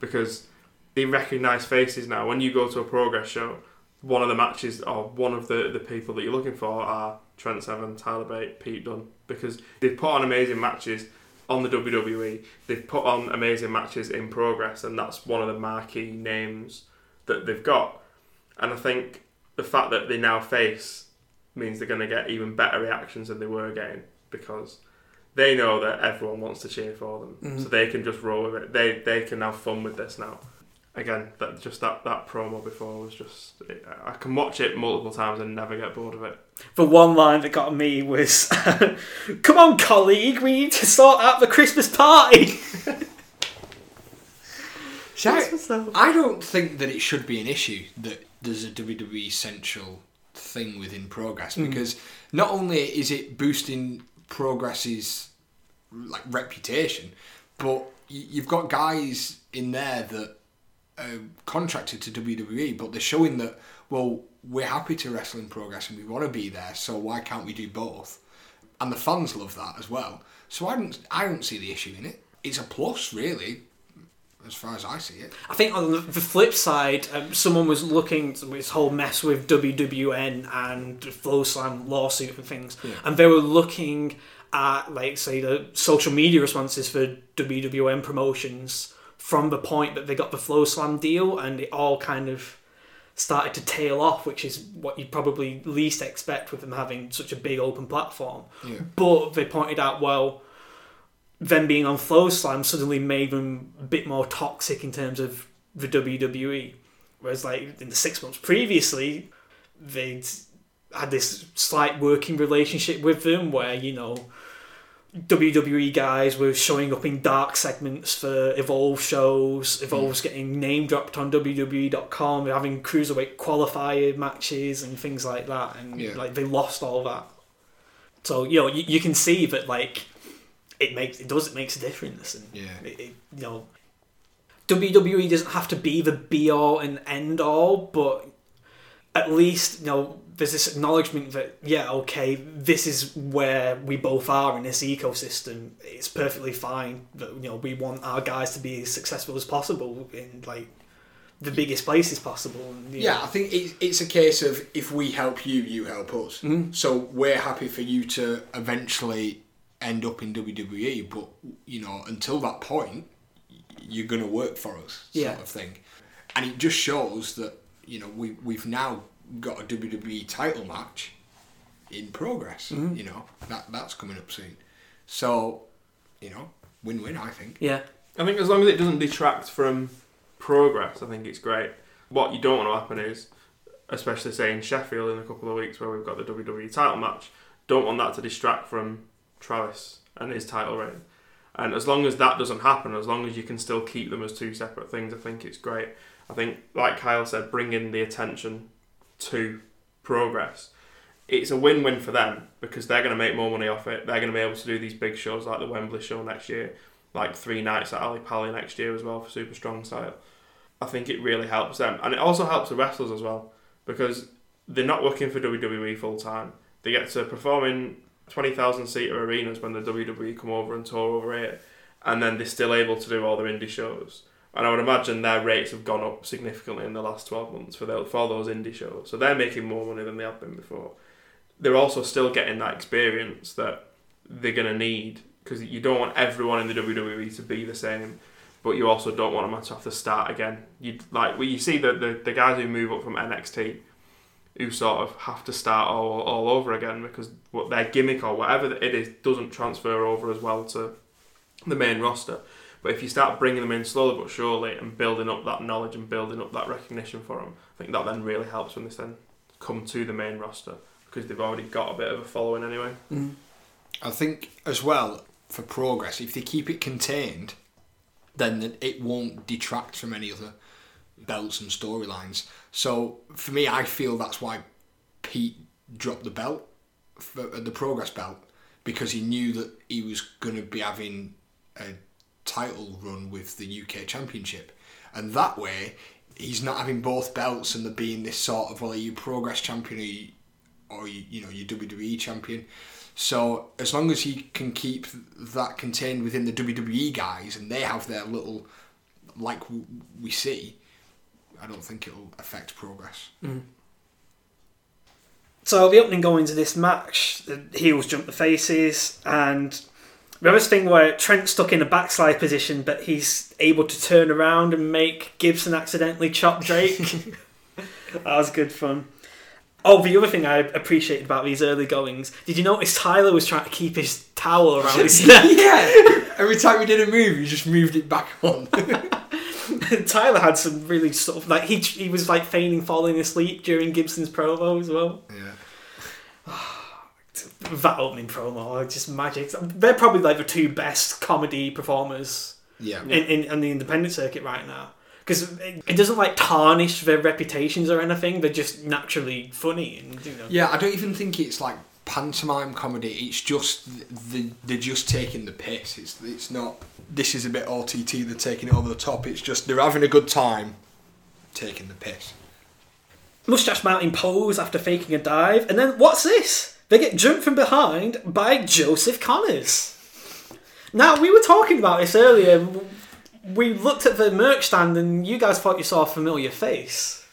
because they recognise faces now. When you go to a Progress show, one of the matches or one of the people that you're looking for are Trent Seven, Tyler Bate, Pete Dunne, because they've put on amazing matches on the WWE. They've put on amazing matches in Progress, and that's one of the marquee names that they've got. And I think the fact that they now face means they're going to get even better reactions than they were getting because they know that everyone wants to cheer for them, so they can just roll with it. They can have fun with this now. Again, that promo before was just... I can watch it multiple times and never get bored of it. The one line that got me was, come on, colleague, we need to sort out the Christmas party. I don't think that it should be an issue that there's a WWE central thing within Progress, because not only is it boosting Progress's like reputation, but you've got guys in there that are contracted to WWE, but they're showing that, well, we're happy to wrestle in Progress and we want to be there, so why can't we do both? and the fans love that as well. So I don't see the issue in it. It's a plus, really, as far as I see it. I think on the flip side, someone was looking at this whole mess with WWN and Flow Slam lawsuit and things, and they were looking at, like, say, the social media responses for WWN promotions from the point that they got the Flow Slam deal, and it all kind of started to tail off, which is what you'd probably least expect with them having such a big open platform. Yeah. But they pointed out, well, them being on Flow Slam suddenly made them a bit more toxic in terms of the WWE. Whereas, like, in the 6 months previously, they'd had this slight working relationship with them where, you know, WWE guys were showing up in dark segments for Evolve shows. Evolve's getting name dropped on WWE.com. They're having cruiserweight qualifier matches and things like that, and like they lost all that. So, you know, you can see that, like, it makes a difference, and it, you know, WWE doesn't have to be the be all and end all, but at least, you know, there's this acknowledgement that, yeah, okay, this is where we both are in this ecosystem. It's perfectly fine that, you know, we want our guys to be as successful as possible in, like, the biggest places possible. And, you know. I think it's a case of, if we help you, you help us. Mm-hmm. So we're happy for you to eventually end up in WWE, but, you know, until that point, you're going to work for us, sort of thing. And it just shows that, you know, we've now got a WWE title match in Progress. Mm-hmm. You know, that's coming up soon. So, you know, win-win, I think. Yeah. I think as long as it doesn't detract from Progress, I think it's great. What you don't want to happen is, especially, say, in Sheffield in a couple of weeks where we've got the WWE title match, don't want that to distract from Travis and his title reign. And as long as that doesn't happen, as long as you can still keep them as two separate things, I think it's great. I think, like Kyle said, bringing the attention to Progress, it's a win-win for them, because they're going to make more money off it. They're going to be able to do these big shows like the Wembley show next year, like 3 nights at Ali Pali next year as well for Super Strong Style. I think it really helps them, and it also helps the wrestlers as well, because they're not working for WWE full time. They get to perform in 20,000 seater arenas when the WWE come over and tour over here, and then they're still able to do all their indie shows. And I would imagine their rates have gone up significantly in the last 12 months for those indie shows. So they're making more money than they have been before. They're also still getting that experience that they're going to need, because you don't want everyone in the WWE to be the same, but you also don't want a match off the start again. You see the guys who move up from NXT who sort of have to start all over again, because what their gimmick or whatever it is doesn't transfer over as well to the main roster. But if you start bringing them in slowly but surely and building up that knowledge and building up that recognition for them, I think that then really helps when they then come to the main roster, because they've already got a bit of a following anyway. Mm. I think as well, for Progress, if they keep it contained, then it won't detract from any other belts and storylines. So for me, I feel that's why Pete dropped the belt, the Progress belt, because he knew that he was going to be having a title run with the UK Championship, and that way he's not having both belts and there being this sort of, well, are you Progress champion or you WWE champion? So as long as he can keep that contained within the WWE guys and they have their little, like we see, I don't think it'll affect Progress. Mm. So the opening going to this match, the heels jump the faces, and there was a thing where Trent's stuck in a backslide position, but he's able to turn around and make Gibson accidentally chop Drake. That was good fun. Oh, the other thing I appreciated about these early goings, did you notice Tyler was trying to keep his towel around his neck? Yeah! Every time he did a move, he just moved it back on. Tyler had some really sort of, like, he was, like, feigning falling asleep during Gibson's promo as well. Yeah. That opening promo, just magic. They're probably, like, the two best comedy performers in the independent circuit right now, because it doesn't, like, tarnish their reputations or anything. They're just naturally funny, and, you know. Yeah, I don't even think it's like pantomime comedy. It's just they're just taking the piss. It's not, this is a bit OTT, they're taking it over the top. It's just they're having a good time taking the piss. Mustache Mountain pose after faking a dive, and then what's this? They get jumped from behind by Joseph Connors. Now, we were talking about this earlier. We looked at the merch stand and you guys thought you saw a familiar face.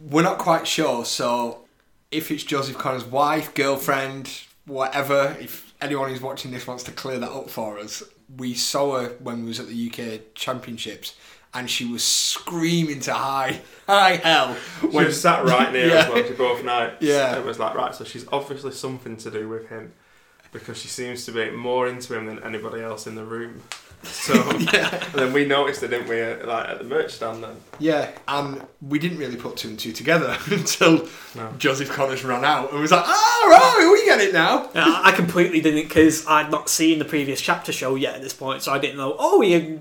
We're not quite sure, so if it's Joseph Connors' wife, girlfriend, whatever, if anyone who's watching this wants to clear that up for us, we saw her when we was at the UK Championships and she was screaming to high hell. When she was sat right near us when she both nights. Yeah. It was like, right, so she's obviously something to do with him because she seems to be more into him than anybody else in the room. So and then we noticed it, didn't we, like at the merch stand then? Yeah, and we didn't really put two and two together until Joseph Connors ran out and was like, oh, right, we get it now. Yeah, I completely didn't because I'd not seen the previous chapter show yet at this point, so I didn't know, oh, he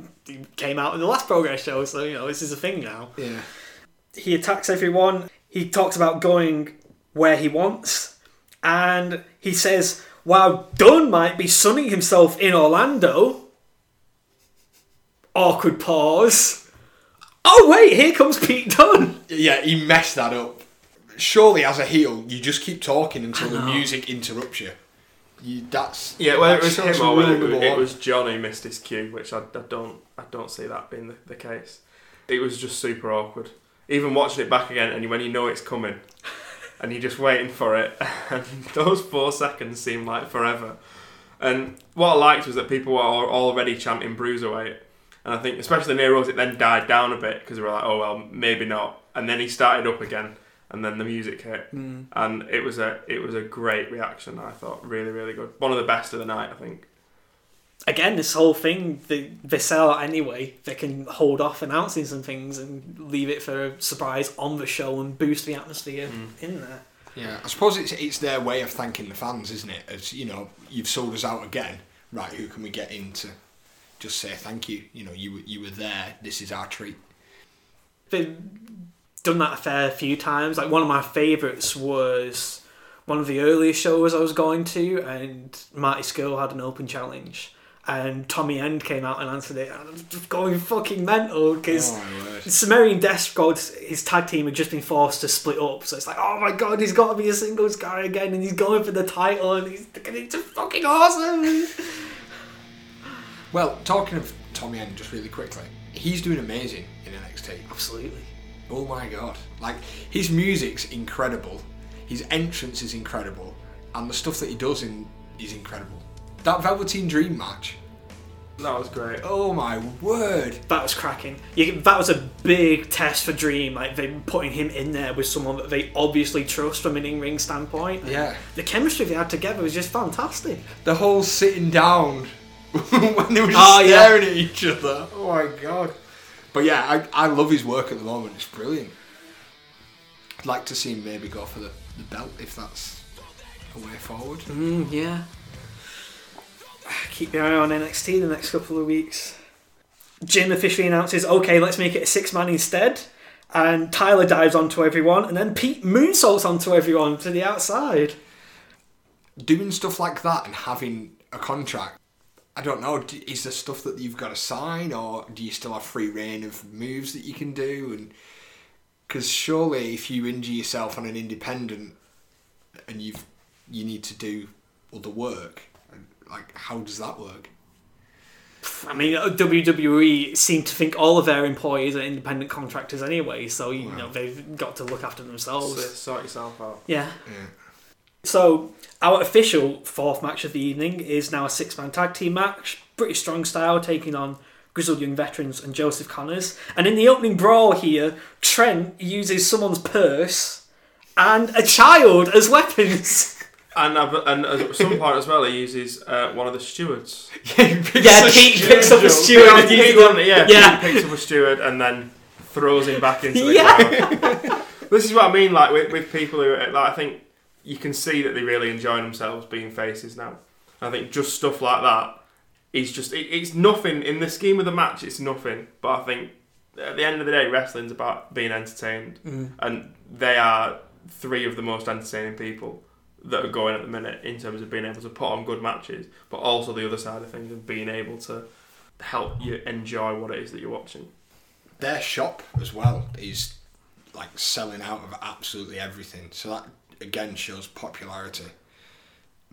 came out in the last Progress show, so, this is a thing now. Yeah. He attacks everyone. He talks about going where he wants. And he says, while Dunne might be sunning himself in Orlando... Awkward pause. Oh, wait, here comes Pete Dunne. Yeah, he messed that up. Surely, as a heel, you just keep talking until the music interrupts you. Whether it was him or whether it was Johnny missed his cue, which I don't see that being the case. It was just super awkward. Even watching it back again, and when you know it's coming, and you're just waiting for it, and those 4 seconds seem like forever. And what I liked was that people were already chanting Bruiserweight, and I think especially near us, it then died down a bit because we were like, oh well, maybe not. And then he started up again. And then the music hit, and it was a great reaction. I thought really, really good. One of the best of the night, I think. Again, this whole thing they sell out anyway. They can hold off announcing some things and leave it for a surprise on the show and boost the atmosphere in there. Yeah, I suppose it's their way of thanking the fans, isn't it? As you've sold us out again. Right, who can we get in to just say thank you? You were there. This is our treat. Done that a fair few times. Like one of my favourites was one of the earlier shows I was going to, and Marty Skirl had an open challenge, and Tommy End came out and answered it. And I was just going fucking mental because Sumerian Death Squad, his tag team, had just been forced to split up. So it's like, oh my god, he's got to be a singles guy again, and he's going for the title, and it's just fucking awesome. Well, talking of Tommy End, just really quickly, he's doing amazing in NXT. Absolutely. Oh my god. Like, his music's incredible, his entrance is incredible, and the stuff that he does is incredible. That Velveteen Dream match. That was great. Oh my word. That was cracking. That was a big test for Dream, like, they putting him in there with someone that they obviously trust from an in-ring standpoint. Yeah. The chemistry they had together was just fantastic. The whole sitting down when they were just staring at each other. Oh my god. But yeah, I love his work at the moment. It's brilliant. I'd like to see him maybe go for the belt if that's a way forward. Yeah. Keep your eye on NXT the next couple of weeks. Jim officially announces, okay, let's make it a six-man instead. And Tyler dives onto everyone. And then Pete moonsaults onto everyone to the outside. Doing stuff like that and having a contract. I don't know, is there stuff that you've got to sign or do you still have free reign of moves that you can do? And because surely if you injure yourself on an independent and you need to do other work, like how does that work? I mean, WWE seem to think all of their employees are independent contractors anyway, so they've got to look after themselves. Sort yourself out. Yeah. So, our official fourth match of the evening is now a six-man tag team match, British Strong Style, taking on Grizzled Young Veterans and Joseph Connors. And in the opening brawl here, Trent uses someone's purse and a child as weapons. And at some point as well, he uses one of the stewards. Pete picks up a steward and then throws him back into the crowd. This is what I mean, like, with people who, like, I think, you can see that they really enjoy themselves being faces now. I think just stuff like that is just... It's nothing. In the scheme of the match, it's nothing. But I think at the end of the day, wrestling's about being entertained. And they are three of the most entertaining people that are going at the minute in terms of being able to put on good matches, but also the other side of things of being able to help you enjoy what it is that you're watching. Their shop as well is like selling out of absolutely everything. So that... again shows popularity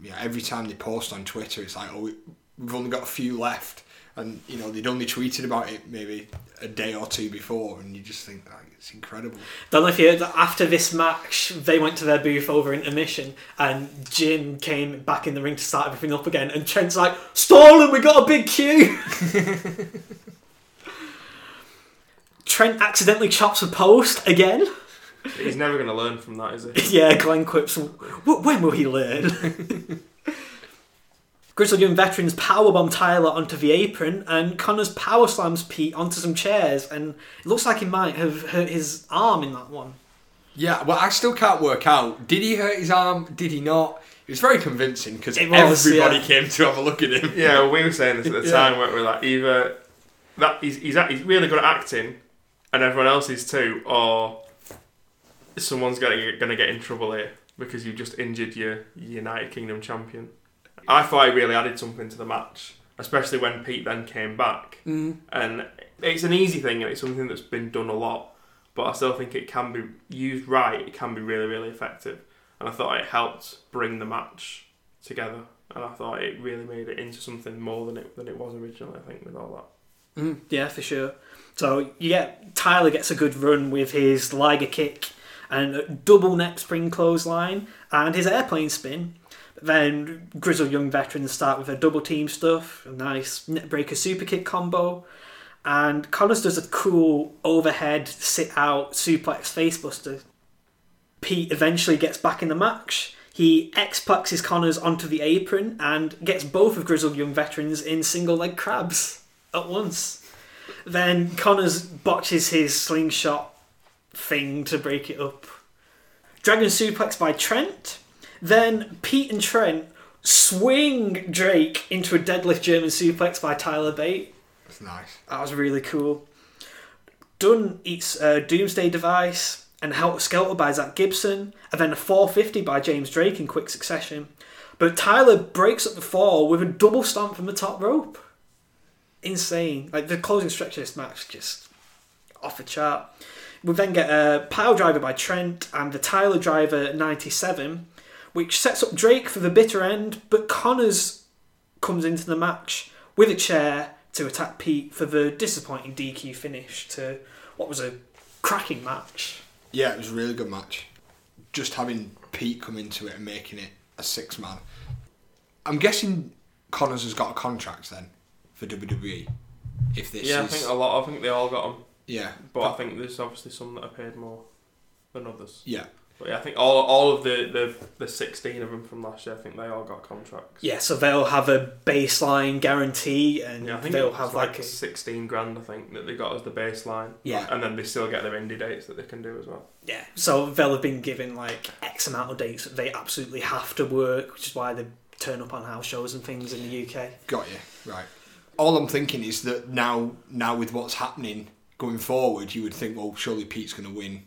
yeah, every time they post on Twitter, it's like, oh, we've only got a few left. And, you know, they'd only tweeted about it maybe a day or two before, and you just think, like, it's incredible. Don't know if you heard that after this match, they went to their booth over intermission, and Jim came back in the ring to start everything up again, and Trent's like, stolen, we got a big queue! Trent accidentally chops a post again. He's never going to learn from that, is he? Yeah, Glenn quips, when will he learn? Grizzled Young Veterans powerbomb Tyler onto the apron, and Connors power slams Pete onto some chairs, and it looks like he might have hurt his arm in that one. Yeah, well, I still can't work out. Did he hurt his arm? Did he not? It was very convincing because everybody came to have a look at him. Yeah, we were saying this at the time, weren't we? Like, either that he's really good at acting, and everyone else is too, or someone's going to get in trouble here because you've just injured your United Kingdom champion. I thought he really added something to the match, especially when Pete then came back. Mm. And it's an easy thing, and it's something that's been done a lot, but I still think it can be used right, it can be really, really effective. And I thought it helped bring the match together, and I thought it really made it into something more than it was originally, I think, with all that. Mm. Yeah, for sure. So, yeah, Tyler gets a good run with his Liger kick and double neck spring clothesline and his airplane spin. Then Grizzled Young Veterans start with a double team stuff, a nice netbreaker superkick combo, and Connors does a cool overhead sit-out suplex facebuster. Pete eventually gets back in the match. He X-plexes Connors onto the apron and gets both of Grizzled Young Veterans in single leg crabs at once. Then Connors botches his slingshot thing to break it up. Dragon suplex by Trent. Then Pete and Trent swing Drake into a deadlift German suplex by Tyler Bate. That's nice. That was really cool. Dunne eats a Doomsday device and Helter Skelter by Zach Gibson, and then a 450 by James Drake in quick succession. But Tyler breaks up the fall with a double stomp from the top rope. Insane. Like, the closing stretch of this match, just off the chart. We then get a pile driver by Trent and the Tyler driver 97, which sets up Drake for the bitter end, but Connors comes into the match with a chair to attack Pete for the disappointing DQ finish to what was a cracking match. Yeah, it was a really good match. Just having Pete come into it and making it a six-man. I'm guessing Connors has got a contract then for WWE. If this I think a lot. I think they all got them. Yeah. But I think there's obviously some that are paid more than others. Yeah. But yeah, I think all of the 16 of them from last year, I think they all got contracts. Yeah, so they'll have a baseline guarantee, and I think they'll have like 16 grand, I think, that they got as the baseline. Yeah. And then they still get their indie dates that they can do as well. Yeah, so they'll have been given like X amount of dates that they absolutely have to work, which is why they turn up on house shows and things in the UK. Got you, right. All I'm thinking is that now with what's happening going forward, you would think, well, surely Pete's going to win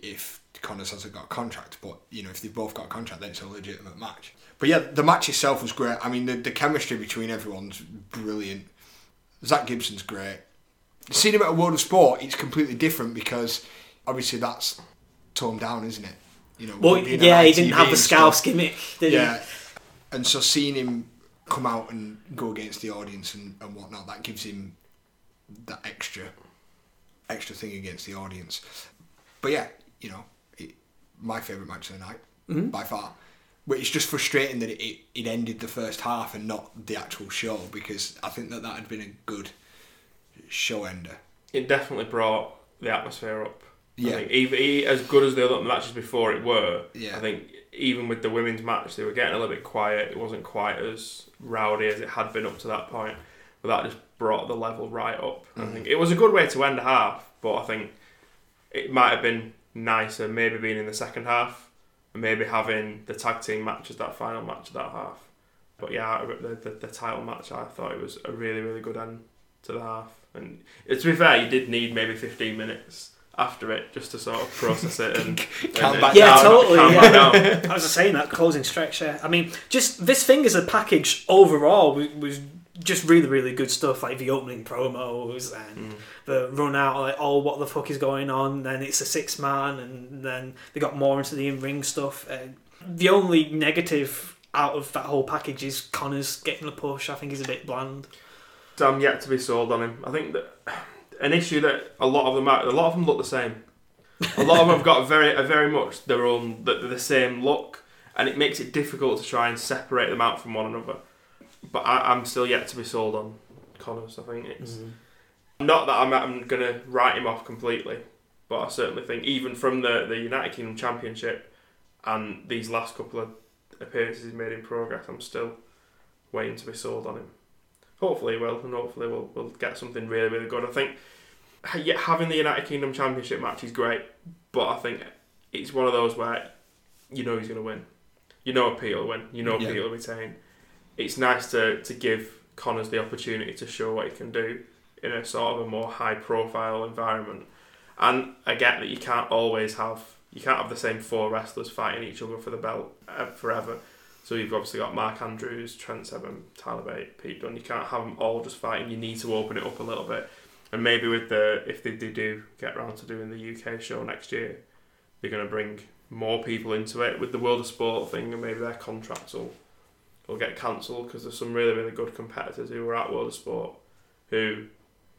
if Connors hasn't got a contract, but you know, if they've both got a contract, then it's a legitimate match. But yeah, the match itself was great. I mean, the chemistry between everyone's brilliant. Zach Gibson's great. Seeing him at a World of Sport, it's completely different because obviously that's toned down, isn't it? You know, well, yeah, he didn't have the Scouse gimmick, did he? Yeah, and so seeing him come out and go against the audience and whatnot, that gives him that extra thing against the audience. But yeah, you know, my favourite match of the night, mm-hmm. by far. But it's just frustrating that it ended the first half and not the actual show, because I think that had been a good show ender. It definitely brought the atmosphere up. Yeah. I think even, as good as the other matches before it were, yeah. I think even with the women's match, they were getting a little bit quiet. It wasn't quite as rowdy as it had been up to that point, but that just brought the level right up. Mm-hmm. I think it was a good way to end a half, but I think it might have been nicer maybe being in the second half and maybe having the tag team match as that final match of that half. But yeah, the title match, I thought it was a really, really good end to the half. And to be fair, you did need maybe 15 minutes after it just to sort of process it and calm back down. Totally, yeah, totally. I was just saying that closing stretch there. I mean, just this thing as a package overall was just really, really good stuff, like the opening promos and the run out, like, oh, what the fuck is going on? Then it's a six-man, and then they got more into the in-ring stuff. The only negative out of that whole package is Connors getting the push. I think he's a bit bland. I'm yet to be sold on him. I think that an issue that a lot of them look the same. A lot of them have got very much their own, the same look, and it makes it difficult to try and separate them out from one another. But I'm still yet to be sold on Connors. I think it's not that I'm going to write him off completely, but I certainly think even from the United Kingdom Championship and these last couple of appearances he's made in Progress, I'm still waiting to be sold on him. Hopefully he will, and hopefully we'll get something really, really good. I think having the United Kingdom Championship match is great, but I think it's one of those where you know he's going to win. You know Pete will win. You know Pete will retain. It's nice to give Connors the opportunity to show what he can do in a sort of a more high-profile environment. And I get that you can't have the same four wrestlers fighting each other for the belt forever. So you've obviously got Mark Andrews, Trent Seven, Tyler Bate, Pete Dunne. You can't have them all just fighting. You need to open it up a little bit. And maybe if they do get round to doing the UK show next year, they're going to bring more people into it with the World of Sport thing, and maybe their contracts will get cancelled because there's some really, really good competitors who are at World of Sport who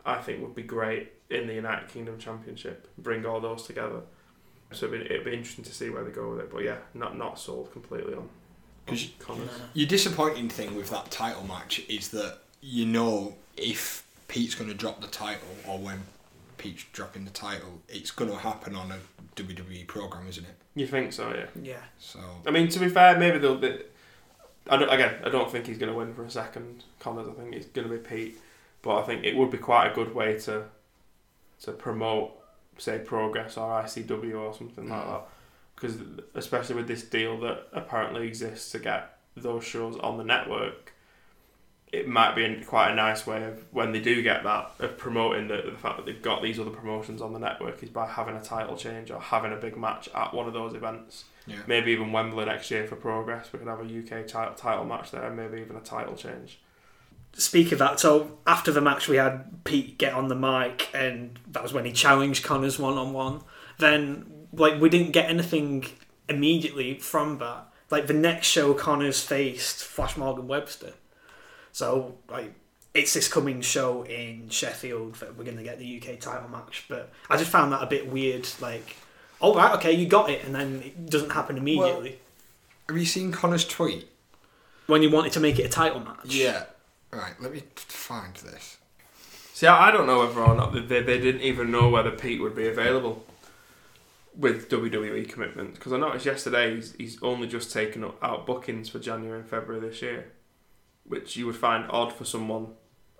I think would be great in the United Kingdom Championship. Bring all those together. So it'd be interesting to see where they go with it. But yeah, not sold completely on Connors. Your disappointing thing with that title match is that you know if Pete's going to drop the title, or when Pete's dropping the title, it's going to happen on a WWE programme, isn't it? You think so, yeah. Yeah. So I mean, to be fair, maybe they'll be... I don't think he's going to win for a second, Connors. I think it's going to be Pete. But I think it would be quite a good way to promote, say, Progress or ICW or something like that. Because especially with this deal that apparently exists to get those shows on the network, it might be quite a nice way of, when they do get that, of promoting the fact that they've got these other promotions on the network is by having a title change or having a big match at one of those events. Yeah. Maybe even Wembley next year for Progress. We could have a UK title match there, and maybe even a title change. Speak of that, so after the match we had Pete get on the mic, and that was when he challenged Connors 1-on-1. Then we didn't get anything immediately from that. The next show Connors faced Flash Morgan Webster. So it's this coming show in Sheffield that we're going to get the UK title match, but I just found that a bit weird. Alright, okay, you got it, and then it doesn't happen immediately. Well, have you seen Connors' tweet? When you wanted to make it a title match? Yeah. Right, let me find this. See, I don't know whether or not they didn't even know whether Pete would be available with WWE commitments, because I noticed yesterday he's only just taken out bookings for January and February this year, which you would find odd for someone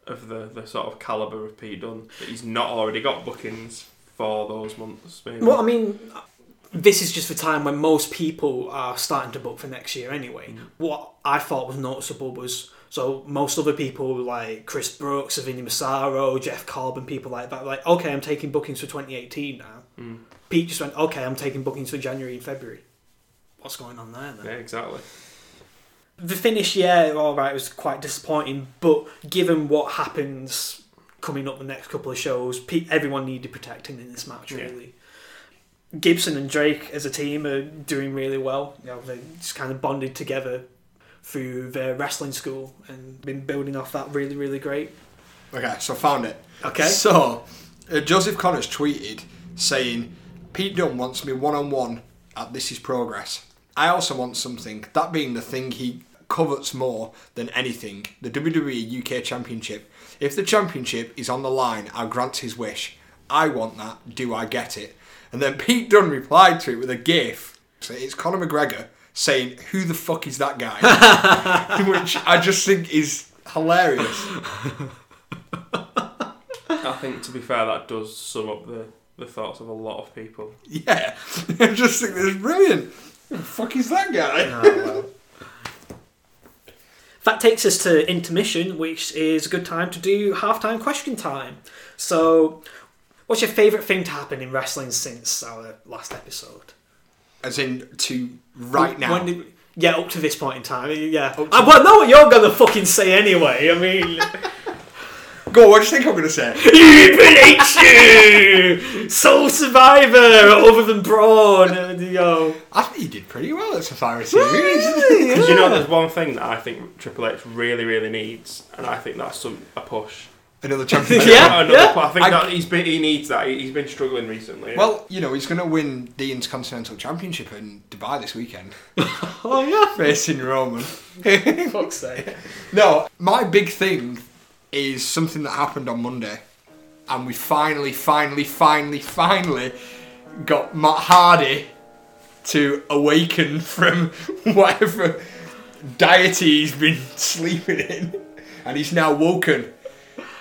of the sort of calibre of Pete Dunne, that he's not already got bookings for those months, maybe. Well, I mean, this is just the time when most people are starting to book for next year anyway. Mm. What I thought was noticeable was, so most other people like Chris Brooks, Savini Massaro, Jeff Cobb and people like that, okay, I'm taking bookings for 2018 now. Mm. Pete just went, okay, I'm taking bookings for January and February. What's going on there then? Yeah, exactly. The finish, yeah, all right, it was quite disappointing, but given what happens coming up the next couple of shows, everyone needed protecting in this match, really. Yeah. Gibson and Drake as a team are doing really well. You know, they just kind of bonded together through their wrestling school and been building off that really, really great. Okay, so I found it. Okay. So, Joseph Connors tweeted saying, Pete Dunne wants me 1-on-1 at This Is Progress. I also want something, that being the thing he covets more than anything, the WWE UK Championship. If the championship is on the line, I grant his wish. I want that. Do I get it? And then Pete Dunne replied to it with a gif. So it's Conor McGregor saying, who the fuck is that guy? Which I just think is hilarious. I think, to be fair, that does sum up the thoughts of a lot of people. Yeah. I just think that's brilliant. Who the fuck is that guy? Oh, well. That takes us to intermission, which is a good time to do halftime question time. So, what's your favourite thing to happen in wrestling since our last episode? As in, to right now? Up to this point in time. Yeah. Well, I know what you're going to fucking say anyway. I mean... Go on, what do you think I'm going to say? Triple H! Soul Survivor, other than Braun. Yo. I think he did pretty well at Survivor Series. Because you know, there's one thing that I think Triple H really, really needs, and I think that's a push. Another champion. I think that he needs that. He's been struggling recently. Well, you know, he's going to win the Intercontinental Championship in Dubai this weekend. Oh, yeah. Facing Roman. Fuck's sake. No, my big thing is something that happened on Monday. And we finally got Matt Hardy to awaken from whatever deity he's been sleeping in. And he's now woken.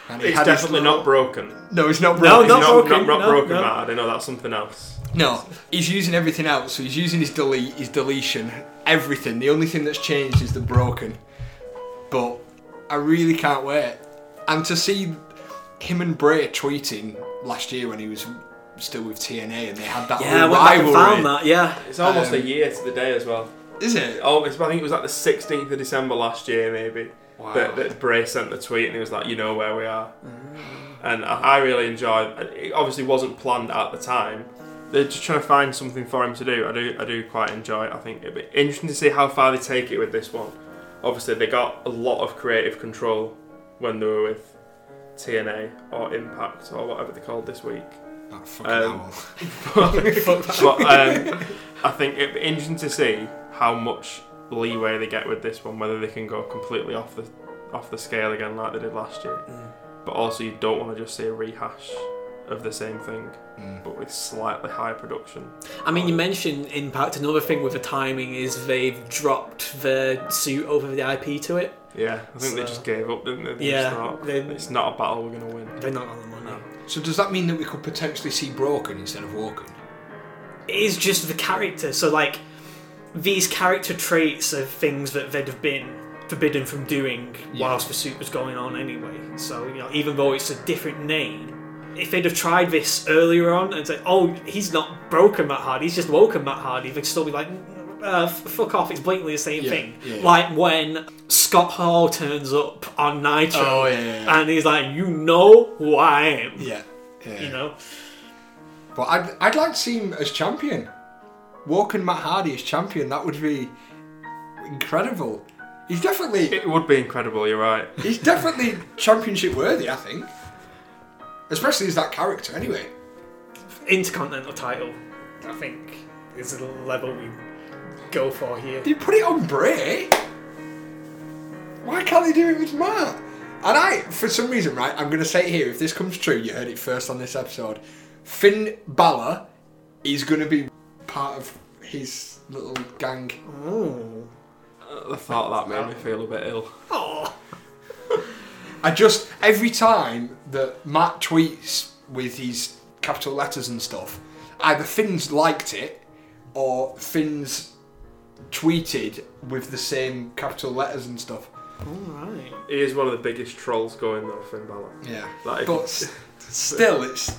And it's definitely not broken. No, it's not broken. No, not broken. Matt, I know that's something else. No, he's using everything else. So he's using his deletion, everything. The only thing that's changed is the broken. But I really can't wait. And to see him and Bray tweeting last year when he was still with TNA and they had that rivalry. Yeah, I found that. Yeah, it's almost a year to the day as well. Is it? Oh, I think it was like the 16th of December last year, maybe. Wow. That Bray sent the tweet and he was like, you know where we are. And I really enjoyed it. Obviously wasn't planned at the time. They're just trying to find something for him to do. I do quite enjoy it. I think it'd be interesting to see how far they take it with this one. Obviously they got a lot of creative control when they were with TNA or Impact or whatever they called this week. That fucking but I think it'd be interesting to see how much leeway they get with this one, whether they can go completely off the scale again like they did last year. But also you don't want to just see a rehash of the same thing but with slightly higher production. I mean, you mentioned Impact. Another thing with the timing is they've dropped the suit over the IP to it. Yeah, I think so, they just gave up, didn't they? It's not a battle we're going to win. They're not on the money. So does that mean that we could potentially see Broken instead of Woken? It is just the character. So like, these character traits are things that they'd have been forbidden from doing whilst the suit was going on anyway. So, you know, even though it's a different name, if they'd have tried this earlier on and said, oh, he's not broken Matt Hardy, he's just woken Matt Hardy, they'd still be like, fuck off, it's blatantly the same thing. Yeah. Like when Scott Hall turns up on Nitro and he's like, you know who I am. Yeah. You know? But I'd like to see him as champion. Woken Matt Hardy as champion, that would be incredible. He's definitely... It would be incredible, you're right. He's definitely championship worthy, I think. Especially as that character, anyway. Intercontinental title, I think, is the level we go for here. They put it on Bray. Why can't they do it with Matt? And for some reason, right, I'm going to say it here, if this comes true, you heard it first on this episode, Finn Balor is going to be part of his little gang. Oh. The thought of that made me feel a bit ill. Oh. Every time that Matt tweets with his capital letters and stuff, either Finn's liked it or Finn's tweeted with the same capital letters and stuff. Alright. He is one of the biggest trolls going though, Finn Balor. Yeah. But still, it's...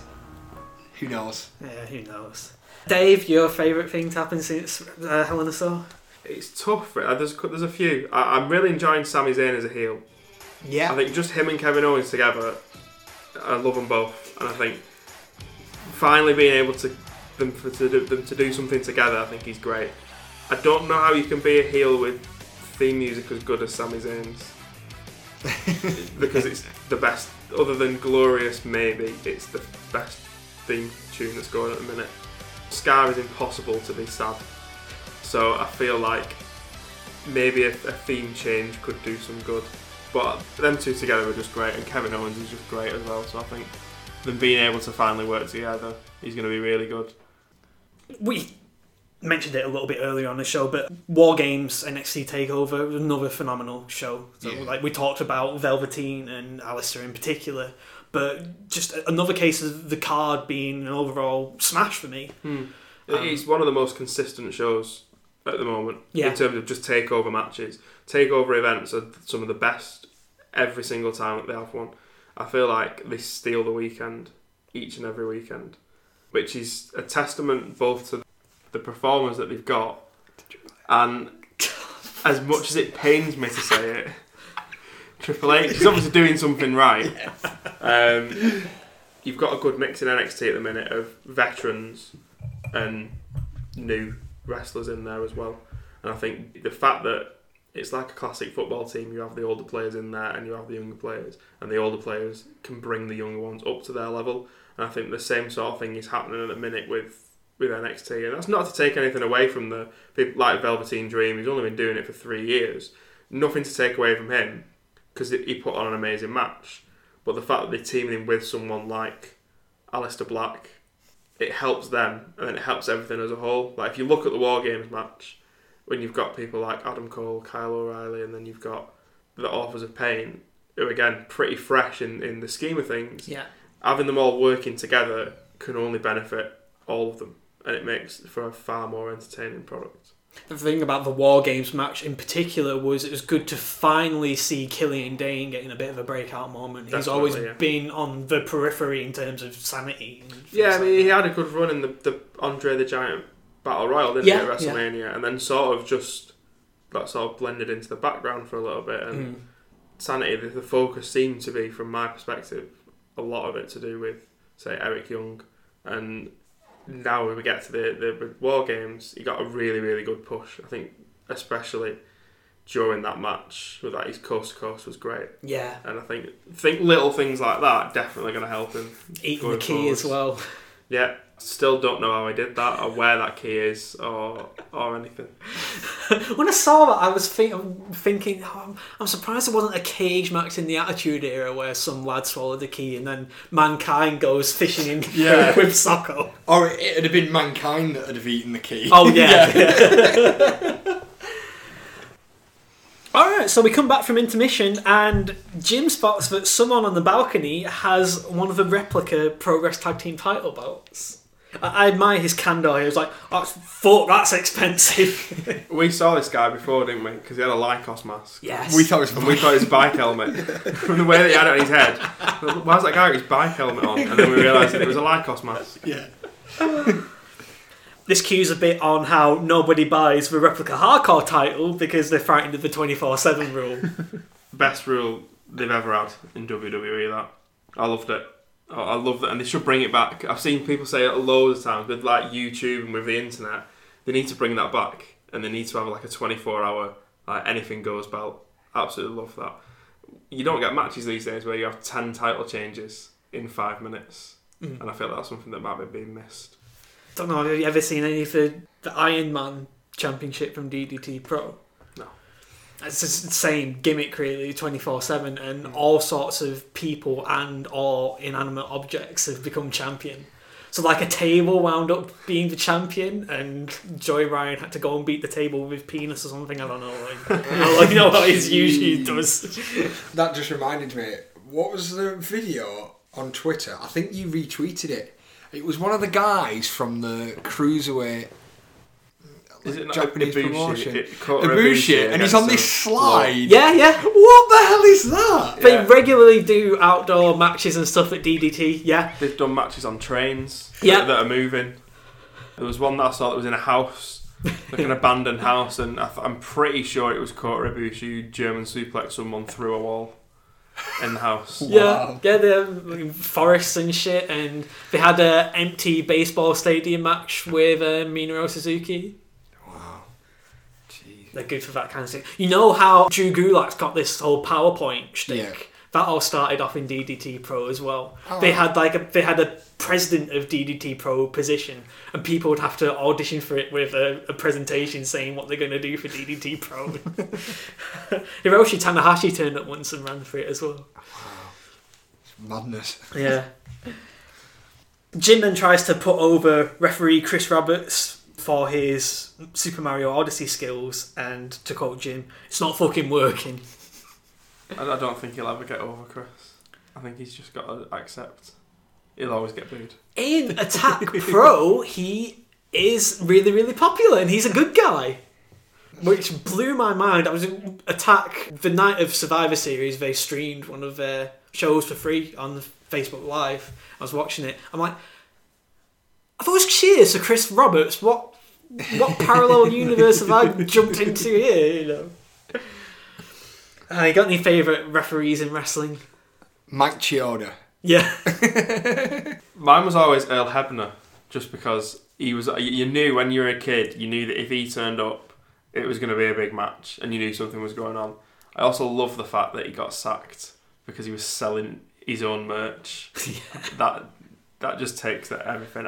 Who knows? Yeah, who knows? Dave, your favourite thing to happen since Hell in a Cell? It's tough. There's a few. I'm really enjoying Sami Zayn as a heel. Yeah. I think just him and Kevin Owens together, I love them both. And I think finally being able to do something together, I think he's great. I don't know how you can be a heel with theme music as good as Sami Zayn's. Because it's the best, other than Glorious maybe, it's the best theme tune that's going at the minute. Scar is impossible to be sad, so I feel like maybe a theme change could do some good, but them two together are just great, and Kevin Owens is just great as well, so I think them being able to finally work together is going to be really good. We mentioned it a little bit earlier on the show, but War Games NXT TakeOver was another phenomenal show. So like we talked about Velveteen and Alistair in particular, but just another case of the card being an overall smash for me. It's one of the most consistent shows at the moment in terms of just takeover matches. Takeover events are some of the best every single time that they have one. I feel like they steal the weekend, each and every weekend, which is a testament both to the performers that they've got and, as much as it pains me to say it, Triple H. He's obviously doing something right. You've got a good mix in NXT at the minute of veterans and new wrestlers in there as well. And I think the fact that it's like a classic football team, you have the older players in there and you have the younger players, and the older players can bring the younger ones up to their level. And I think the same sort of thing is happening at the minute with NXT. And that's not to take anything away from the people like Velveteen Dream. He's only been doing it for 3 years. Nothing to take away from him, because he put on an amazing match. But the fact that they're teaming him with someone like Aleister Black, it helps them, and then it helps everything as a whole. Like, if you look at the War Games match, when you've got people like Adam Cole, Kyle O'Reilly, and then you've got the Authors of Pain, who, again, pretty fresh in the scheme of things. Yeah. Having them all working together can only benefit all of them, and it makes for a far more entertaining product. The thing about the War Games match in particular was it was good to finally see Killian Dane getting a bit of a breakout moment. Definitely, he's always been on the periphery in terms of sanity. Yeah, I mean, he had a good run in the Andre the Giant Battle Royal, didn't he, at WrestleMania, and then sort of just that sort of blended into the background for a little bit. And sanity, the focus seemed to be, from my perspective, a lot of it to do with, say, Eric Young. And now when we get to the War Games, he got a really, really good push. I think especially during that match with that his coast to coast was great. Yeah. And I think little things like that definitely going to help him. Eating the key as well. Yeah. Still don't know how I did that or where that key is or anything. When I saw that, I was thinking, I'm surprised there wasn't a cage match in the Attitude Era where some lad swallowed a key and then Mankind goes fishing in with Socko. Or it'd have been Mankind that would have eaten the key. Oh, yeah. Alright, so we come back from intermission and Jim spots that someone on the balcony has one of the replica Progress Tag Team title belts. I admire his candor. He was like, oh, fuck, that's expensive. We saw this guy before, didn't we? Because he had a Lycos mask. Yes. We thought it was a bike helmet. From the way that he had it on his head. Why's that guy with his bike helmet on? And then we realised that it was a Lycos mask. Yeah. This cues a bit on how nobody buys the replica hardcore title because they're frightened of the 24/7 rule. Best rule they've ever had in WWE, that. I loved it. I love that, and they should bring it back. I've seen people say it loads of times with like YouTube and with the internet. They need to bring that back, and they need to have like a 24-hour like anything goes belt. Absolutely love that. You don't get matches these days where you have 10 title changes in 5 minutes, and I feel that's something that might be being missed. Don't know, have you ever seen any for the Iron Man Championship from DDT Pro? No. It's the same gimmick, really, 24/7, and all sorts of people and or inanimate objects have become champion. So, like, a table wound up being the champion, and Joey Ryan had to go and beat the table with penis or something, I don't know. Like, you know what he usually does. That just reminded me, what was the video on Twitter? I think you retweeted it. It was one of the guys from the Cruiserweight Japanese promotion. Ibushi, and he's on this slide. Yeah, yeah. What the hell is that? They regularly do outdoor matches and stuff at DDT, yeah. They've done matches on trains that are moving. There was one that I saw that was in a house, like an abandoned house, and I'm pretty sure it was Kota Ibushi, German suplex someone through a wall. In the house. Wow. Yeah, they're forests and shit, and they had an empty baseball stadium match with Minoru Suzuki. Wow. Jeez. They're good for that kind of thing. You know how Drew Gulak's got this whole PowerPoint shtick? Yeah. That all started off in DDT Pro as well. Oh. They had a president of DDT Pro position, and people would have to audition for it with a presentation saying what they're going to do for DDT Pro. Hiroshi Tanahashi turned up once and ran for it as well. Wow, it's madness. Yeah. Jim then tries to put over referee Chris Roberts for his Super Mario Odyssey skills, and to quote Jim, "It's not fucking working." I don't think he'll ever get over Chris. I think he's just got to accept. He'll always get booed. In Attack Pro, he is really, really popular and he's a good guy. Which blew my mind. I was in Attack, the night of Survivor Series, they streamed one of their shows for free on Facebook Live. I was watching it. I'm like, I thought it was Cheers for Chris Roberts. What parallel universe have I jumped into here, you know? You got any favourite referees in wrestling? Mike Chioda. Yeah. Mine was always Earl Hebner, just because he was. You knew when you were a kid, you knew that if he turned up, it was going to be a big match, and you knew something was going on. I also love the fact that he got sacked because he was selling his own merch. Yeah. That just takes everything.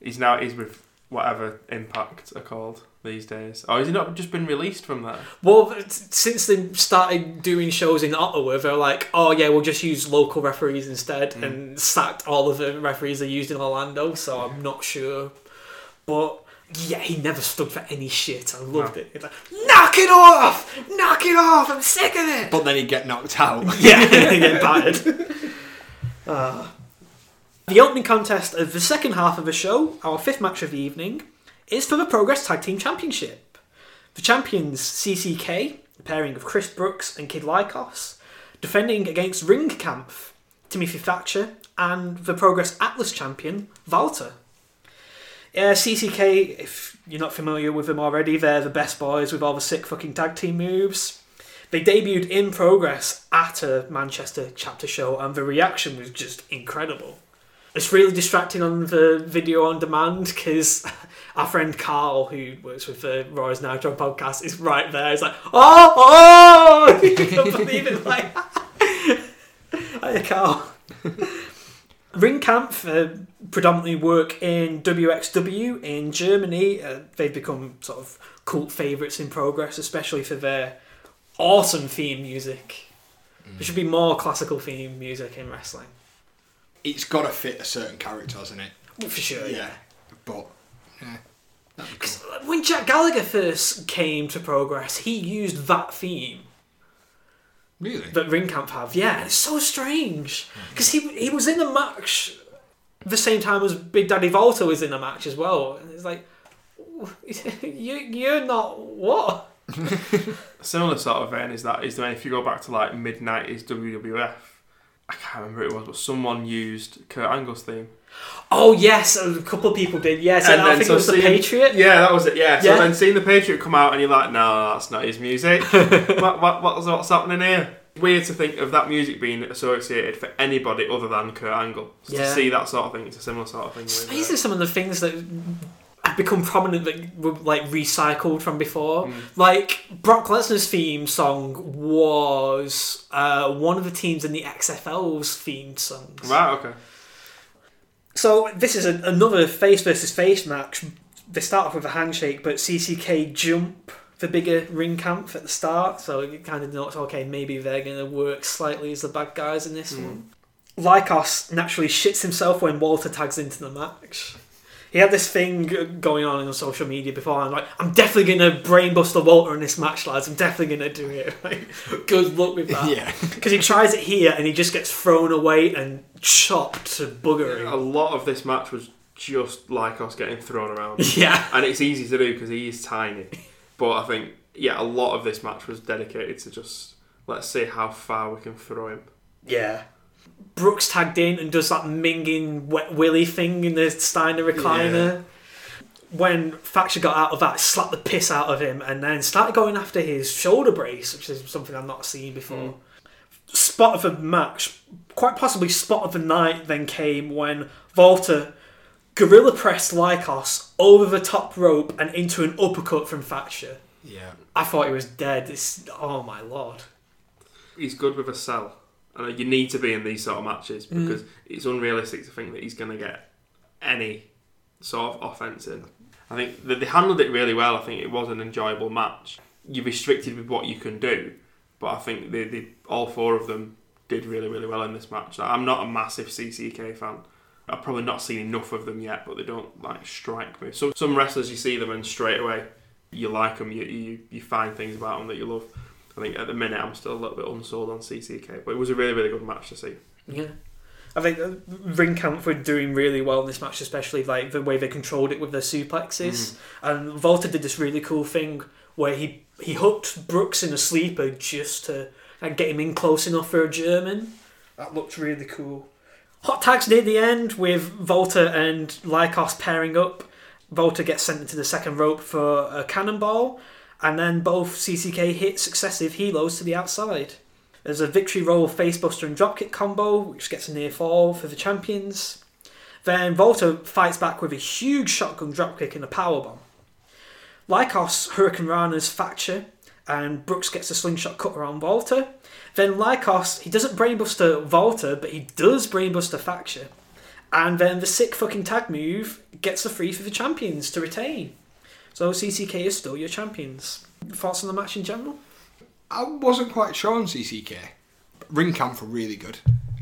He's with whatever Impact are called these days. Or has he not just been released from there? Well, since they started doing shows in Ottawa, they're like, oh yeah, we'll just use local referees instead, and sacked all of the referees they used in Orlando, so I'm not sure. But yeah, he never stood for any shit. I loved it. It's like, knock it off! Knock it off! I'm sick of it! But then he'd get knocked out. Yeah, he'd get battered. The opening contest of the second half of the show, our fifth match of the evening, is for the Progress Tag Team Championship. The champions CCK, a pairing of Chris Brooks and Kid Lykos, defending against Ringkampf, Timothy Thatcher, and the Progress Atlas champion, Walter. CCK, if you're not familiar with them already, they're the best boys with all the sick fucking tag team moves. They debuted in Progress at a Manchester chapter show, and the reaction was just incredible. It's really distracting on the video on demand because our friend Carl, who works with the Roy's Nitro podcast, is right there. He's like, oh! You can't believe it. Like, hiya, Carl. Ringkampf predominantly work in WXW in Germany. They've become sort of cult favourites in Progress, especially for their awesome theme music. There should be more classical theme music in wrestling. It's got to fit a certain character, hasn't it? Well, for sure, yeah. But, yeah. Because cool. When Jack Gallagher first came to Progress, he used that theme. Really? That Ringkampf have, yeah. It's so strange. Because he was in a match the same time as Big Daddy Volta was in a match as well. And it's like, you're not what? Similar sort of vein is that, is if you go back to like mid-90s WWF, I can't remember who it was, but someone used Kurt Angle's theme. Oh, yes, a couple of people did, yes. And then, I think it was The Patriot. Yeah, that was it, yeah. So then seeing The Patriot come out and you're like, no, that's not his music. what's happening here? It's weird to think of that music being associated for anybody other than Kurt Angle. So to see that sort of thing, it's a similar sort of thing. It's amazing some of the things that have become prominent that were like recycled from before. Like Brock Lesnar's theme song was one of the teams in the XFL's themed songs. Right, okay. So this is another face versus face match. They start off with a handshake, but CCK jump the bigger Ringkampf at the start, so you kind of know it's okay, maybe they're going to work slightly as the bad guys in this one. Lykos naturally shits himself when Walter tags into the match. He had this thing going on social media before, and I'm like, I'm definitely going to brainbuster Walter in this match, lads. I'm definitely going to do it. Like, good luck with that. Yeah. Because he tries it here, and he just gets thrown away and chopped to buggery. Yeah, a lot of this match was just Lykos getting thrown around. Yeah. And it's easy to do, because he is tiny. But I think, yeah, a lot of this match was dedicated to just, let's see how far we can throw him. Yeah. Brooks tagged in and does that minging wet willy thing in the Steiner recliner. When Thatcher got out of that, slapped the piss out of him and then started going after his shoulder brace, which is something I've not seen before. Spot of the match, quite possibly spot of the night, then came when Volta gorilla pressed Lykos over the top rope and into an uppercut from Thatcher. Yeah, I thought he was dead. Oh my lord, he's good with a sell. You need to be in these sort of matches because it's unrealistic to think that he's going to get any sort of offence in. I think that they handled it really well. I think it was an enjoyable match. You're restricted with what you can do, but I think all four of them did really, really well in this match. I'm not a massive CCK fan. I've probably not seen enough of them yet, but they don't like strike me. Some wrestlers, you see them and straight away you like them, you find things about them that you love. I think at the minute I'm still a little bit unsold on CCK, but it was a really, really good match to see. Yeah, I think Ringkampf were doing really well in this match, especially like the way they controlled it with their suplexes. And Volta did this really cool thing where he hooked Brooks in a sleeper just to get him in close enough for a German. That looked really cool. Hot tags near the end with Volta and Lykos pairing up. Volta gets sent into the second rope for a cannonball. and then both CCK hit successive helos to the outside. There's a victory roll facebuster and dropkick combo, which gets a near fall for the champions. Then Volta fights back with a huge shotgun dropkick and a powerbomb. Lykos hurricanranas Thatcher, and Brooks gets a slingshot cutter on Volta. Then Lykos, he doesn't brainbuster Volta, but he does brainbuster Thatcher. And then the sick fucking tag move gets the three for the champions to retain. So CCK is still your champions. Thoughts on the match in general? I wasn't quite sure on CCK. Ring camp were really good.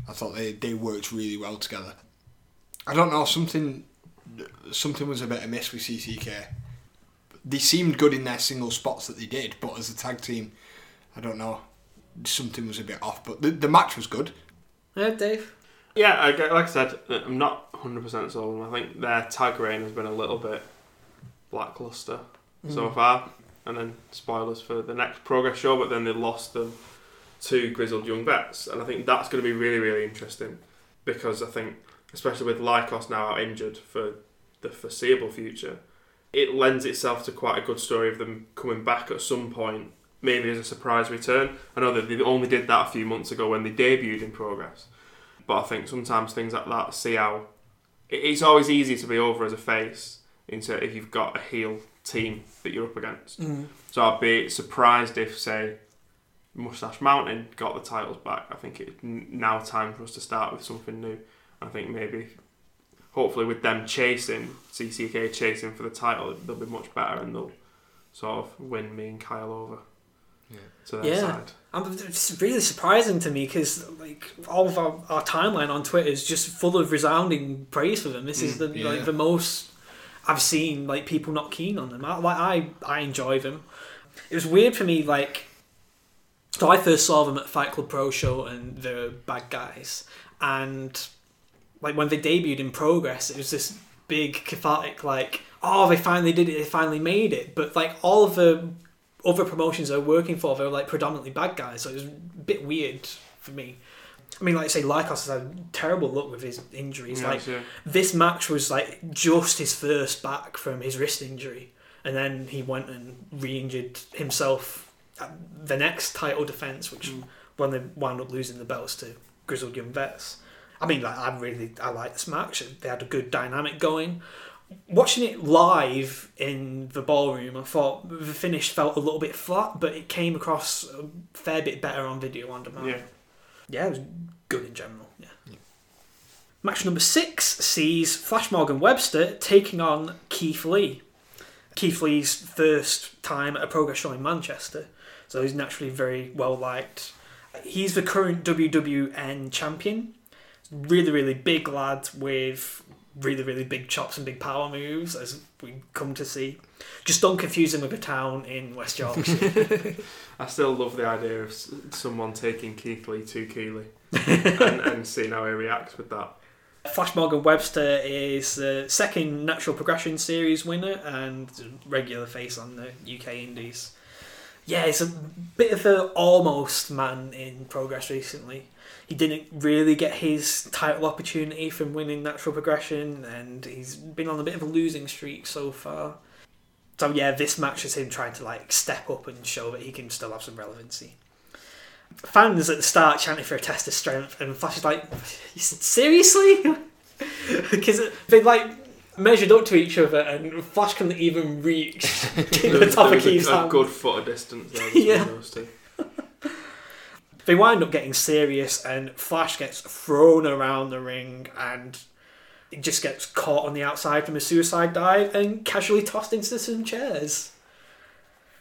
I thought they worked really well together. I don't know, something was a bit amiss with CCK. They seemed good in their single spots that they did, but as a tag team, I don't know, something was a bit off. But the match was good. Yeah, Dave? Yeah, like I said, I'm not 100% sold. I think their tag reign has been a little bit lackluster so far. And then spoilers for the next Progress show, but then they lost them to Grizzled Young Vets. And I think that's going to be really, really interesting, because I think, especially with Lykos now out injured for the foreseeable future, it lends itself to quite a good story of them coming back at some point, maybe as a surprise return. I know that they only did that a few months ago when they debuted in Progress. But I think sometimes things like that, see how... It's always easy to be over as a face if you've got a heel team that you're up against. Mm. So I'd be surprised if, say, Mustache Mountain got the titles back. I think it's now time for us to start with something new. I think maybe, hopefully with them CCK chasing for the title, they'll be much better and they'll sort of win me and Kyle over. Yeah. So it's really surprising to me, because like all of our timeline on Twitter is just full of resounding praise for them. This is the most I've seen like people not keen on them. I enjoy them. It was weird for me, like, so I first saw them at Fight Club Pro Show and they're bad guys, and like when they debuted in Progress, it was this big cathartic like, oh, they finally did it, they finally made it. But like all of the other promotions they're working for, they're like predominantly bad guys, so it was a bit weird for me. I mean, like I say, Lykos has had a terrible luck with his injuries. Yes, like this match was like just his first back from his wrist injury, and then he went and re-injured himself at the next title defence, which when they wound up losing the belts to Grizzled Young Vets. I mean, like, I like this match. They had a good dynamic going. Watching it live in the ballroom, I thought the finish felt a little bit flat, but it came across a fair bit better on video on demand. Yeah, it was good in general. Yeah. Match number 6 sees Flash Morgan Webster taking on Keith Lee. Keith Lee's first time at a Progress show in Manchester, so he's naturally very well liked. He's the current WWN champion. Really, really big lad with really, really big chops and big power moves, as we come to see. Just don't confuse him with a town in West Yorkshire. I still love the idea of someone taking Keith Lee to Keeley and seeing how he reacts with that. Flash Morgan Webster is the second Natural Progression Series winner and regular face on the UK Indies. Yeah, it's a bit of an almost man in Progress recently. He didn't really get his title opportunity from winning Natural Progression, and he's been on a bit of a losing streak so far. So yeah, this match is him trying to like step up and show that he can still have some relevancy. Fans at the start chanting for a test of strength, and Flash is like, seriously? Because they like measured up to each other, and Flash couldn't even reach the top of Keith's hand. A good foot of distance there between those two. They wind up getting serious, and Flash gets thrown around the ring and it just gets caught on the outside from a suicide dive and casually tossed into some chairs.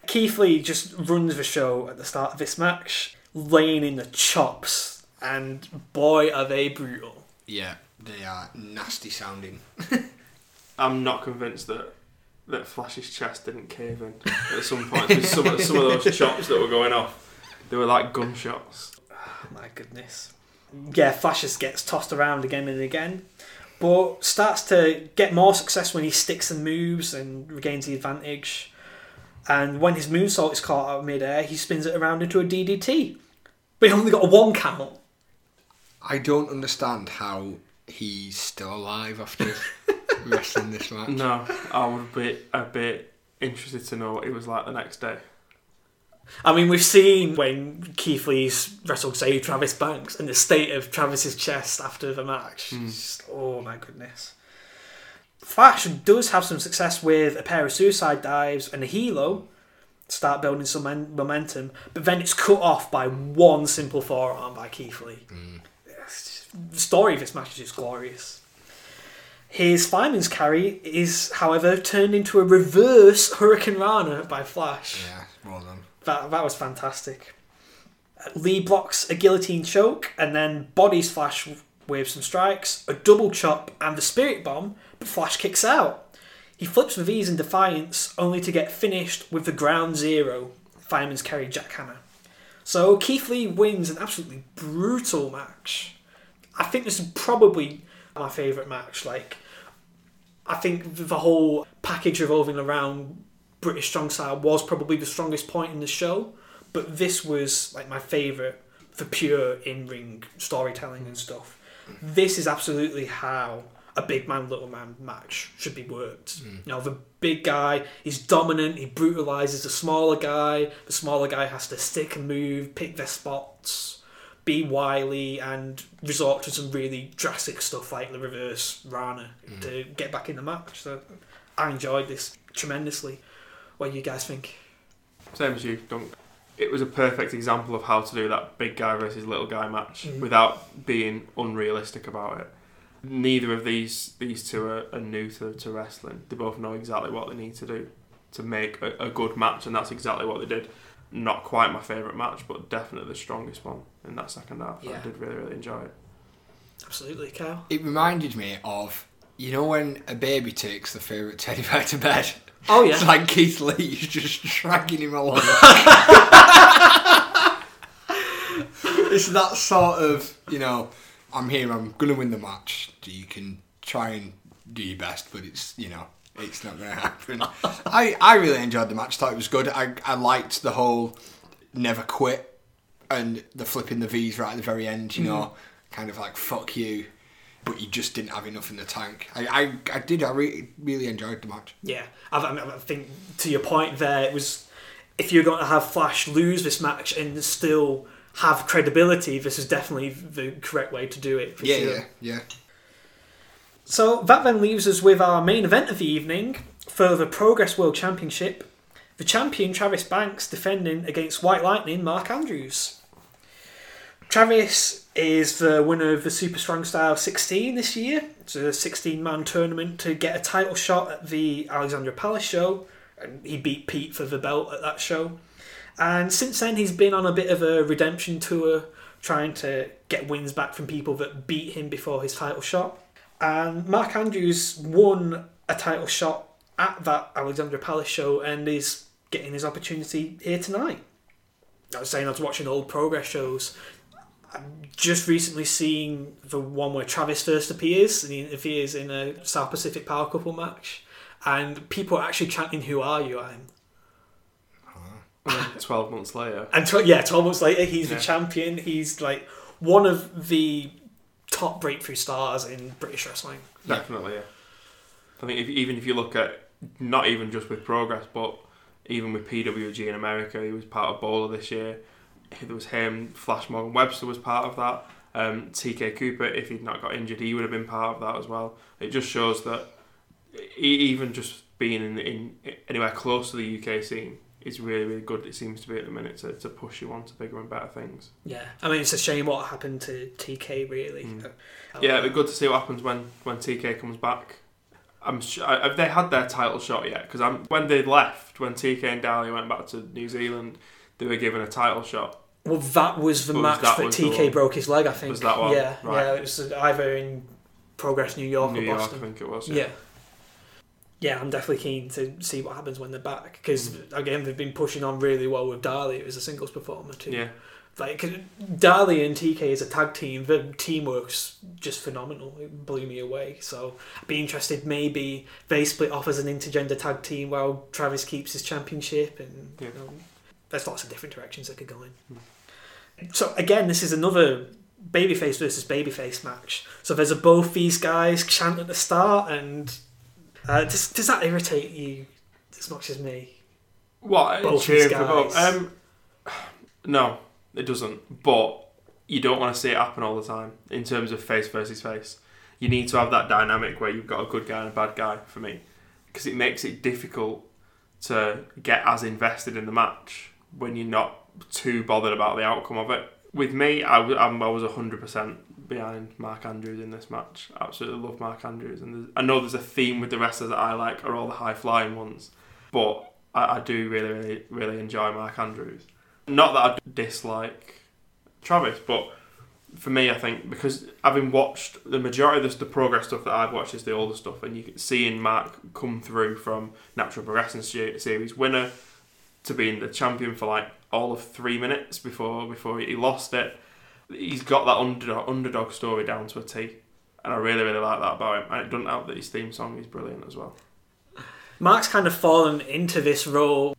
Keith Lee just runs the show at the start of this match, laying in the chops, and boy are they brutal. Yeah, they are nasty sounding. I'm not convinced that Flash's chest didn't cave in at some point with some of those chops that were going off. They were like gunshots. Oh, my goodness. Yeah, Flash just gets tossed around again and again, but starts to get more success when he sticks and moves and regains the advantage. And when his moonsault is caught out of mid-air, he spins it around into a DDT. But he only got a 1 count. I don't understand how he's still alive after wrestling this match. No, I would be a bit interested to know what he was like the next day. I mean, we've seen when Keith Lee's wrestled, say, Travis Banks, and the state of Travis's chest after the match. Mm. Just, oh my goodness. Flash does have some success with a pair of suicide dives and a helo, start building some momentum, but then it's cut off by one simple forearm by Keith Lee. Mm. The story of this match is just glorious. His fireman's carry is, however, turned into a reverse Hurricane Rana by Flash. Yeah, well done. That was fantastic. Lee blocks a guillotine choke and then bodies Flash with some strikes, a double chop and the spirit bomb, but Flash kicks out. He flips the V's in defiance, only to get finished with the ground zero fireman's carry jackhammer. So Keith Lee wins an absolutely brutal match. I think this is probably my favourite match. Like, I think the whole package revolving around British Strong Style was probably the strongest point in the show, but this was like my favourite for pure in-ring storytelling and stuff. This is absolutely how a big man, little man match should be worked. Mm. Now, the big guy is dominant, he brutalises the smaller guy has to stick and move, pick their spots, be wily, and resort to some really drastic stuff like the reverse Rana to get back in the match. So I enjoyed this tremendously. What do you guys think? Same as you, Dunk. It was a perfect example of how to do that big guy versus little guy match without being unrealistic about it. Neither of these two are new to wrestling. They both know exactly what they need to do to make a good match, and that's exactly what they did. Not quite my favourite match, but definitely the strongest one in that second half. Yeah. I did really, really enjoy it. Absolutely, Kyle. It reminded me of, you know, when a baby takes their favourite teddy bear to bed. Oh yeah, it's like Keith Lee is just dragging him along. It's that sort of, you know, I'm here, I'm gonna win the match. You can try and do your best, but it's, you know, it's not gonna happen. I really enjoyed the match. Thought it was good. I liked the whole never quit and the flipping the V's right at the very end. You know, kind of like fuck you. But you just didn't have enough in the tank. I really enjoyed the match. Yeah, I think to your point there, it was, if you're going to have Flash lose this match and still have credibility, this is definitely the correct way to do it. Yeah. So that then leaves us with our main event of the evening for the Progress World Championship. The champion, Travis Banks, defending against White Lightning, Mark Andrews. Travis is the winner of the Super Strong Style 16 this year. It's a 16-man tournament to get a title shot at the Alexandra Palace show. And he beat Pete for the belt at that show. And since then, he's been on a bit of a redemption tour, trying to get wins back from people that beat him before his title shot. And Mark Andrews won a title shot at that Alexandra Palace show and is getting his opportunity here tonight. I was saying I was watching old Progress shows. I'm just recently seeing the one where Travis first appears, and he appears in a South Pacific Power Couple match, and people are actually chanting, "Who are you?" I'm 12 months later. And 12 months later, he's the champion. He's like one of the top breakthrough stars in British wrestling. Definitely, yeah. I think even if you look at, not even just with Progress, but even with PWG in America, he was part of Bowler this year. There was him, Flash Morgan Webster was part of that. TK Cooper, if he'd not got injured, he would have been part of that as well. It just shows that even just being in anywhere close to the UK scene is really, really good, it seems to be at the minute, to push you on to bigger and better things. Yeah, I mean, it's a shame what happened to TK, really. Mm. Yeah, it'd be good to see what happens when TK comes back. Have they had their title shot yet? Because when they left, when TK and Dahlia went back to New Zealand, they were given a title shot. Well, that was the match that TK broke his leg, I think. Was that one? Yeah, right. Yeah, it was either in Progress New York or Boston. I think it was, yeah. Yeah, I'm definitely keen to see what happens when they're back, because, again, they've been pushing on really well with Dahlia as a singles performer too. Yeah. Like, Dahlia and TK as a tag team, their teamwork's just phenomenal. It blew me away. So I'd be interested, maybe they split off as an intergender tag team while Travis keeps his championship and... Yeah. You know, there's lots of different directions that could go in. So again, this is another babyface versus babyface match. So there's both these guys chant at the start, and does that irritate you as much as me. What? Both cheering for both. No, it doesn't. But you don't want to see it happen all the time in terms of face versus face. You need to have that dynamic where you've got a good guy and a bad guy for me, because it makes it difficult to get as invested in the match when you're not too bothered about the outcome of it. With me, I was 100% behind Mark Andrews in this match. Absolutely love Mark Andrews. And I know there's a theme with the wrestlers that I like are all the high-flying ones, but I do really, really, really enjoy Mark Andrews. Not that I dislike Travis, but for me, I think, because having watched the majority of the Progress stuff that I've watched is the older stuff, and you can see in Mark come through from Natural Progression Series winner to being the champion for like all of 3 minutes before he lost it. He's got that underdog story down to a T, and I really, really like that about him. And it doesn't help that his theme song is brilliant as well. Mark's kind of fallen into this role,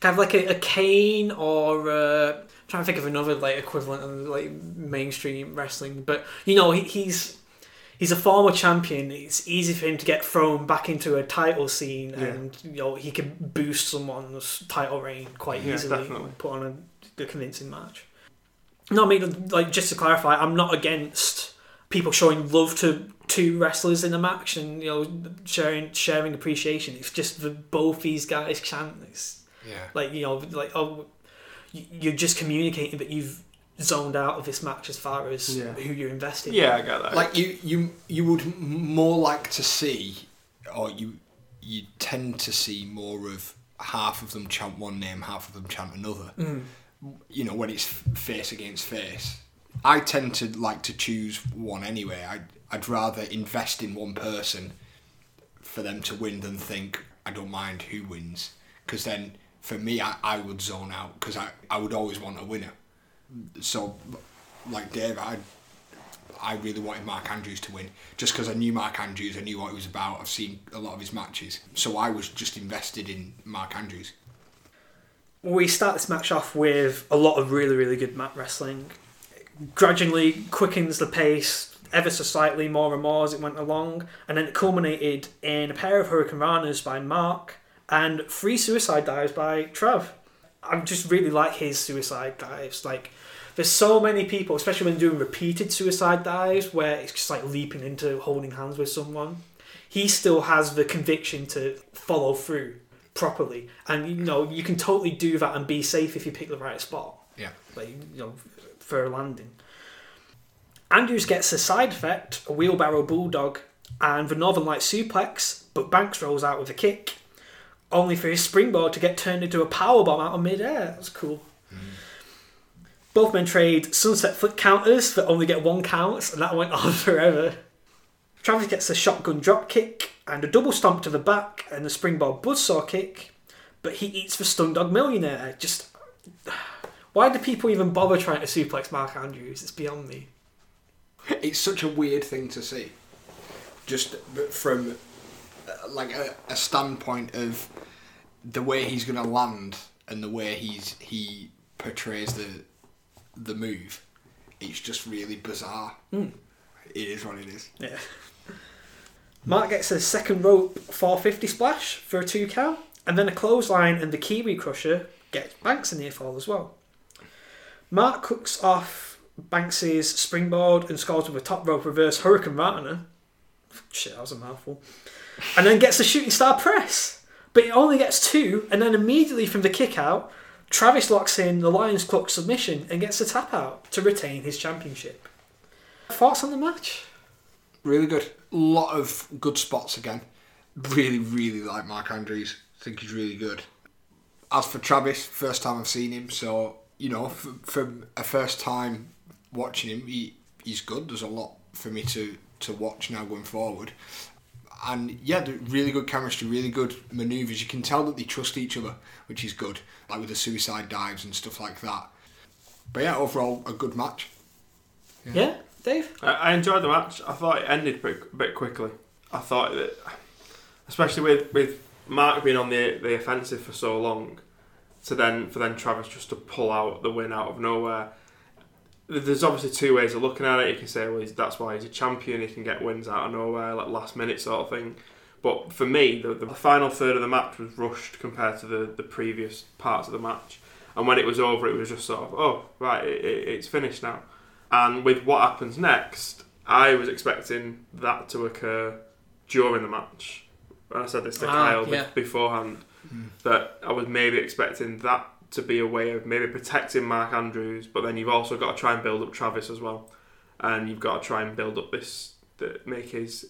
kind of like a Kane or a... trying to think of another like equivalent of like mainstream wrestling, but you know, he's a former champion. It's easy for him to get thrown back into a title scene, and you know, he can boost someone's title reign quite easily. Definitely. And put on a convincing match. No, I mean, like, just to clarify, I'm not against people showing love to two wrestlers in a match and, you know, sharing appreciation. It's just that both these guys chant this. Yeah. Like, you know, like, oh, you're just communicating that you've zoned out of this match as far as who you're investing in. Yeah, I get that. Like, you would more like to see, or you tend to see more of half of them chant one name, half of them chant another. Mm. You know, when it's face against face. I tend to like to choose one anyway. I'd rather invest in one person for them to win than think, I don't mind who wins. Because then... for me, I would zone out because I would always want a winner. So, like Dave, I really wanted Mark Andrews to win just because I knew Mark Andrews, I knew what he was about, I've seen a lot of his matches. So I was just invested in Mark Andrews. We start this match off with a lot of really, really good mat wrestling. It gradually quickens the pace ever so slightly more and more as it went along. And then it culminated in a pair of Hurricanranas by Mark and 3 suicide dives by Trav. I just really like his suicide dives. Like, there's so many people, especially when doing repeated suicide dives, where it's just like leaping into holding hands with someone. He still has the conviction to follow through properly. And, you know, you can totally do that and be safe if you pick the right spot. Yeah. Like, you know, for a landing. Andrews gets a side effect, a wheelbarrow bulldog, and the Northern Light suplex, but Banks rolls out with a kick, only for his springboard to get turned into a powerbomb out of mid-air. That's cool. Mm. Both men trade sunset flip counters that only get 1 count, and that went on forever. Travis gets a shotgun drop kick and a double stomp to the back and a springboard buzzsaw kick, but he eats the Stundog Millionaire. Just... why do people even bother trying to suplex Mark Andrews? It's beyond me. It's such a weird thing to see. Just from... like a standpoint of the way he's going to land and the way he portrays the move, it's just really bizarre. Mm. It is what it is. Yeah. Mark gets a second rope 450 splash for a 2 count, and then a clothesline and the Kiwi Crusher gets Banks a near fall as well. Mark cooks off Banks's springboard and scores with a top rope reverse Hurricanrana. Shit, that was a mouthful. And then gets the shooting star press, but it only gets 2, and then immediately from the kick out, Travis locks in the Lion's Clutch submission and gets the tap out to retain his championship. Thoughts on the match? Really good. A lot of good spots again. Really, really like Mark Andrews. I think he's really good. As for Travis, first time I've seen him, so, you know, from a first time watching him, he's good. There's a lot for me to watch now going forward. And yeah, really good chemistry, really good manoeuvres. You can tell that they trust each other, which is good, like with the suicide dives and stuff like that. But yeah, overall, a good match. Yeah, Dave? I enjoyed the match. I thought it ended a bit quickly. I thought that, especially with Mark being on the offensive for so long, for Travis just to pull out the win out of nowhere. There's obviously 2 ways of looking at it. You can say, well, that's why he's a champion. He can get wins out of nowhere, like last minute sort of thing. But for me, the final third of the match was rushed compared to the previous parts of the match. And when it was over, it was just sort of, oh, right, it's finished now. And with what happens next, I was expecting that to occur during the match. And I said this to Kyle beforehand, that I was maybe expecting that to be a way of maybe protecting Mark Andrews, but then you've also got to try and build up Travis as well. And you've got to try and build up this, that make his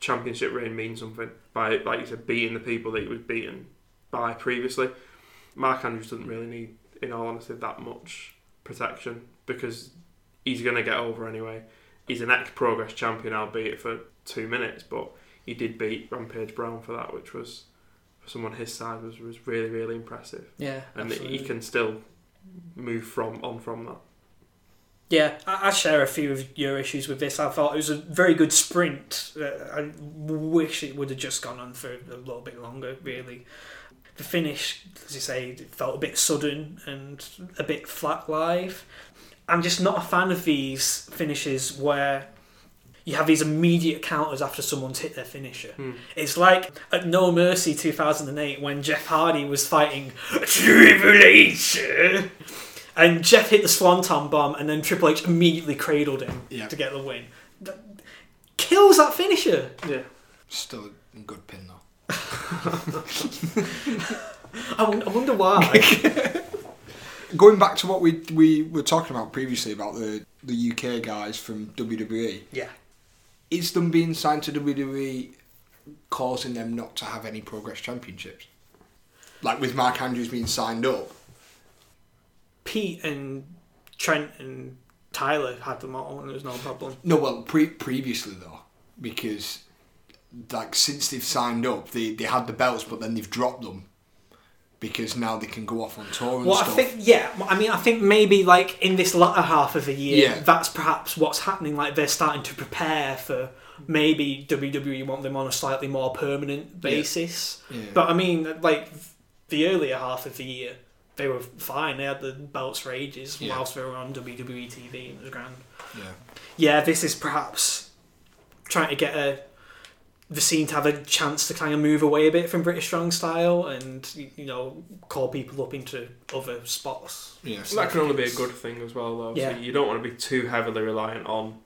championship reign mean something by, like you said, beating the people that he was beaten by previously. Mark Andrews doesn't really need, in all honesty, that much protection because he's going to get over anyway. He's an ex-Progress champion, albeit for 2 minutes, but he did beat Rampage Brown for that, which was, for someone his size, was really, really impressive. Yeah, and absolutely. He can still move from that. Yeah, I share a few of your issues with this. I thought it was a very good sprint. I wish it would have just gone on for a little bit longer, really. The finish, as you say, felt a bit sudden and a bit flat live. I'm just not a fan of these finishes where you have these immediate counters after someone's hit their finisher. It's like at No Mercy 2008 when Jeff Hardy was fighting Triple H and Jeff hit the Swanton Bomb and then Triple H immediately cradled him to get the win. That kills that finisher. Yeah. Still a good pin though. I wonder why. Going back to what we were talking about previously about the UK guys from WWE, is them being signed to WWE causing them not to have any Progress championships? Like with Mark Andrews being signed up, Pete and Trent and Tyler had them all and there was no problem. No, well, previously though, because like since they've signed up, they had the belts, but then they've dropped them because now they can go off on tour and stuff. I think maybe like in this latter half of the year, that's perhaps what's happening. Like they're starting to prepare for maybe WWE want them on a slightly more permanent basis. Yeah. Yeah. But I mean, like the earlier half of the year, they were fine. They had the belts for ages whilst they were on WWE TV, and it was grand. Yeah, this is perhaps trying to get they seem to have a chance to kind of move away a bit from British Strong Style and, you know, call people up into other spots. Yeah, so that can only be a good thing as well, though. Yeah. So you don't want to be too heavily reliant on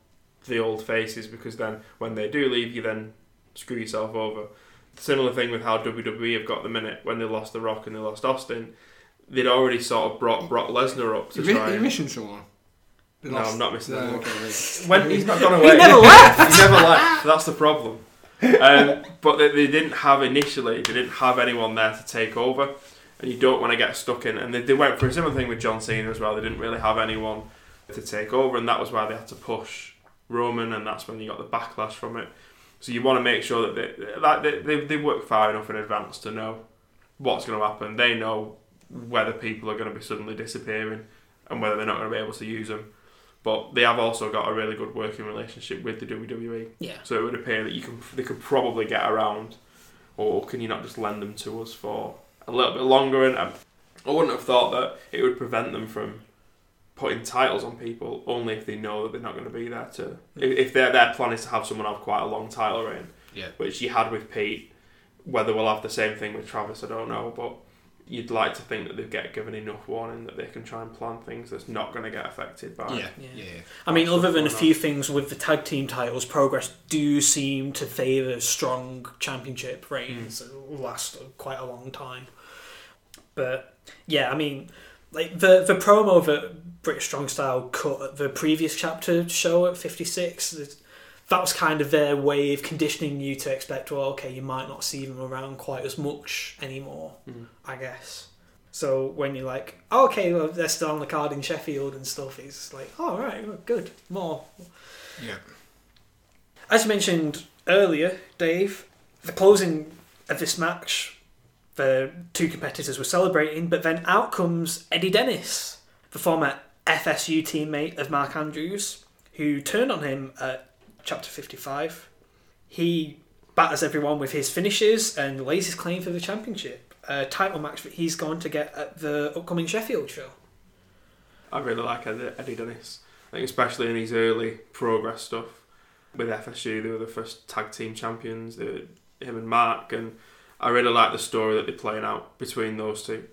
the old faces because then when they do leave, you then screw yourself over. Similar thing with how WWE have got at the minute when they lost The Rock and they lost Austin. They'd already sort of brought Brock Lesnar up to try. You're missing someone. No, I'm not missing someone. When he's not gone away. He never left! He never left. That's the problem. But they didn't have initially. They didn't have anyone there to take over, and you don't want to get stuck in. And they went for a similar thing with John Cena as well. They didn't really have anyone to take over, and that was why they had to push Roman, and that's when you got the backlash from it. So you want to make sure that they work far enough in advance to know what's going to happen. They know whether people are going to be suddenly disappearing and whether they're not going to be able to use them. But they have also got a really good working relationship with the WWE. Yeah. So it would appear that they could probably get around, or can you not just lend them to us for a little bit longer? And I wouldn't have thought that it would prevent them from putting titles on people only if they know that they're not going to be there to. If their plan is to have someone have quite a long title reign, which you had with Pete. Whether we'll have the same thing with Travis, I don't know, but you'd like to think that they get given enough warning that they can try and plan things that's not going to get affected by I mean, other than a few things with the tag team titles, Progress do seem to favour strong championship reigns that last quite a long time. But yeah, I mean, like the promo that British Strong Style cut at the previous chapter show at 56, that was kind of their way of conditioning you to expect, well, okay, you might not see them around quite as much anymore, I guess. So when you're like, oh, okay, well, they're still on the card in Sheffield and stuff, it's like, oh, right, well, good, more. Yeah. As you mentioned earlier, Dave, the closing of this match, the two competitors were celebrating, but then out comes Eddie Dennis, the former FSU teammate of Mark Andrews, who turned on him at Chapter 55. He batters everyone with his finishes and lays his claim for the championship. A title match that he's going to get at the upcoming Sheffield show. I really like Eddie Dennis. I think especially in his early Progress stuff with FSU, they were the first tag team champions. They him and Mark, and I really like the story that they're playing out between those two.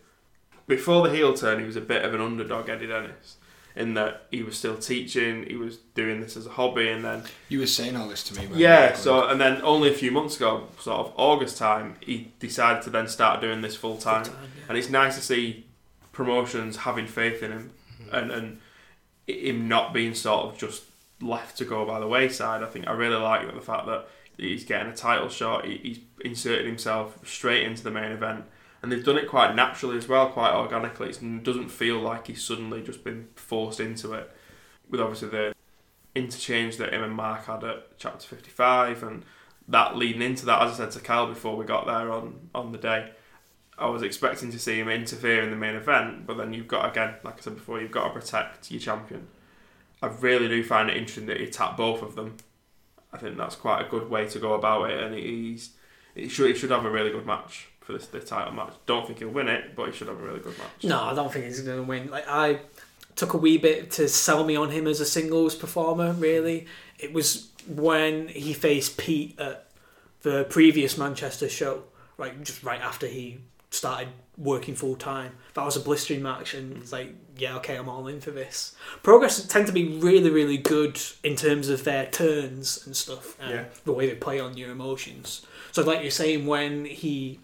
Before the heel turn, he was a bit of an underdog, Eddie Dennis, in that he was still teaching, he was doing this as a hobby, and then... You were saying all this to me. Yeah, so, and then only a few months ago, sort of August time, he decided to then start doing this full-time. Yeah. And it's nice to see promotions having faith in him, mm-hmm. and him not being sort of just left to go by the wayside. I think I really like the fact that he's getting a title shot, he's inserted himself straight into the main event, and they've done it quite naturally as well, quite organically. It doesn't feel like he's suddenly just been forced into it, with obviously the interchange that him and Mark had at Chapter 55, and that leading into that, as I said to Kyle before we got there on the day, I was expecting to see him interfere in the main event, but then you've got, again, like I said before, you've got to protect your champion. I really do find it interesting that he tapped both of them. I think that's quite a good way to go about it, and he should have a really good match. The title match. Don't think he'll win it, but he should have a really good match. No, I don't think he's going to win. Like, I took a wee bit to sell me on him as a singles performer, really. It was when he faced Pete at the previous Manchester show, right, just right after he started working full-time. That was a blistering match, and it's like, yeah, okay, I'm all in for this. Progress tend to be really, really good in terms of their turns and stuff, and the way they play on your emotions. So like you're saying, when he...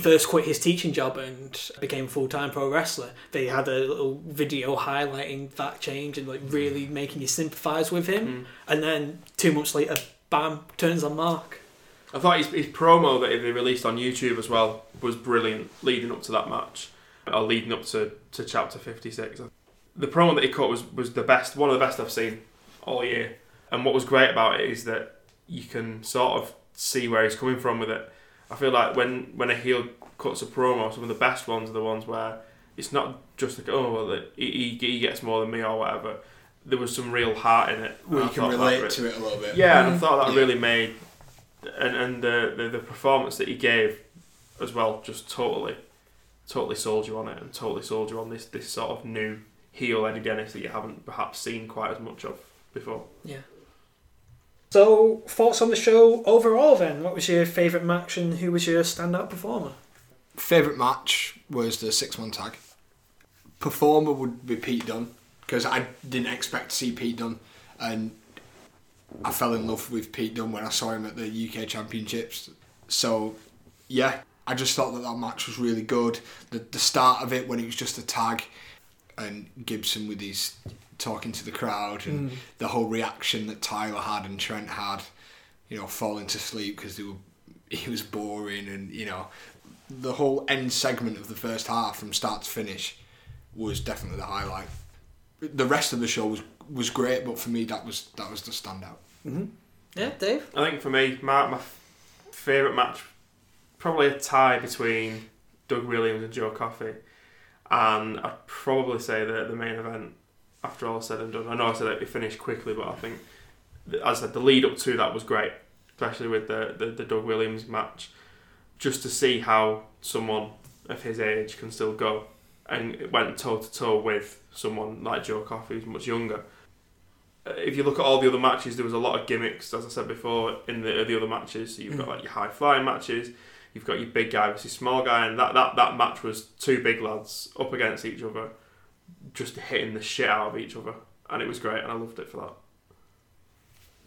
first quit his teaching job and became a full-time pro wrestler, they had a little video highlighting that change and like really making you sympathise with him. And then 2 months later, bam, turns on Mark. I thought his promo that they released on YouTube as well was brilliant, leading up to that match, or leading up to Chapter 56. The promo that he cut was the best, one of the best I've seen all year. And what was great about it is that you can sort of see where he's coming from with it. I feel like when a heel cuts a promo, some of the best ones are the ones where it's not just like, oh, well, he gets more than me or whatever. There was some real heart in it. Well, you can relate to it a little bit. Yeah, and I thought that really made... And the performance that he gave as well just totally sold you on it, and totally sold you on this sort of new heel Eddie Dennis that you haven't perhaps seen quite as much of before. Yeah. So, thoughts on the show overall then? What was your favourite match and who was your standout performer? Favourite match was the six-man tag. Performer would be Pete Dunne, because I didn't expect to see Pete Dunne, and I fell in love with Pete Dunne when I saw him at the UK Championships. So, yeah, I just thought that match was really good. The start of it when it was just a tag, and Gibson with his... talking to the crowd and the whole reaction that Tyler had and Trent had, you know, falling to sleep because he was boring, and you know, the whole end segment of the first half from start to finish was definitely the highlight. The rest of the show was great, but for me that was the standout. Mm-hmm. Yeah, Dave. I think for me, my favourite match, probably a tie between Doug Williams and Joe Coffey, and I'd probably say that the main event. After all said and done, I know I said that it finished quickly, but I think, as I said, the lead up to that was great, especially with the Doug Williams match. Just to see how someone of his age can still go, and it went toe to toe with someone like Joe Coffey, who's much younger. If you look at all the other matches, there was a lot of gimmicks, as I said before, in the other matches. So you've got like your high flying matches, you've got your big guy versus small guy, and that match was two big lads up against each other, just hitting the shit out of each other, and it was great, and I loved it for that.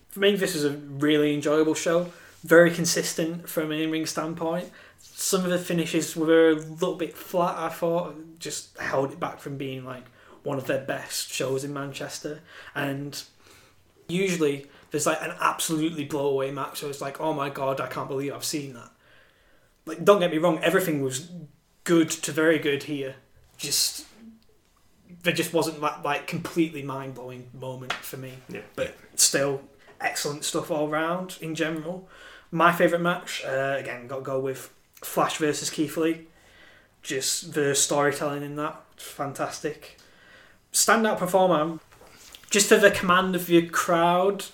For me, this was a really enjoyable show, very consistent from an in-ring standpoint. Some of the finishes were a little bit flat, I thought, just held it back from being like one of their best shows in Manchester. And usually there's like an absolutely blow away match, so it's like, oh my god, I can't believe I've seen that. Like, don't get me wrong, everything was good to very good here, just there just wasn't that like completely mind-blowing moment for me. Yeah. But still, excellent stuff all round in general. My favourite match, again, got to go with Flash versus Keith Lee. Just the storytelling in that, fantastic. Standout performer, just for the command of your crowd,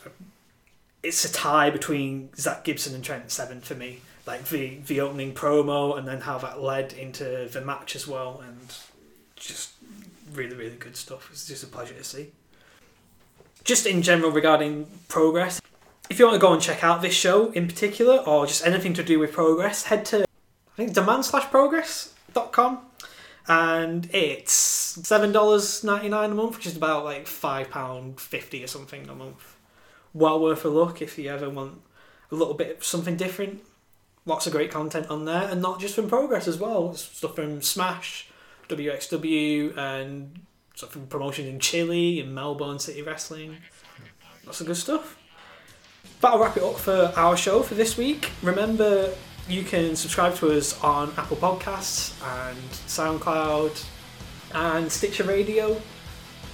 it's a tie between Zach Gibson and Trent Seven for me. Like the opening promo and then how that led into the match as well, and just... really, really good stuff. It's just a pleasure to see. Just in general regarding Progress, If you want to go and check out this show in particular, or just anything to do with Progress, head to, I think, demand/progress.com, and it's $7.99 a month, which is about like £5.50 or something a month. Well worth a look if you ever want a little bit of something different. Lots of great content on there, and not just from Progress as well. It's stuff from Smash, WXW, and stuff from promotions in Chile and Melbourne City Wrestling. Lots of good stuff. That'll wrap it up for our show for this week. Remember, you can subscribe to us on Apple Podcasts and SoundCloud and Stitcher Radio.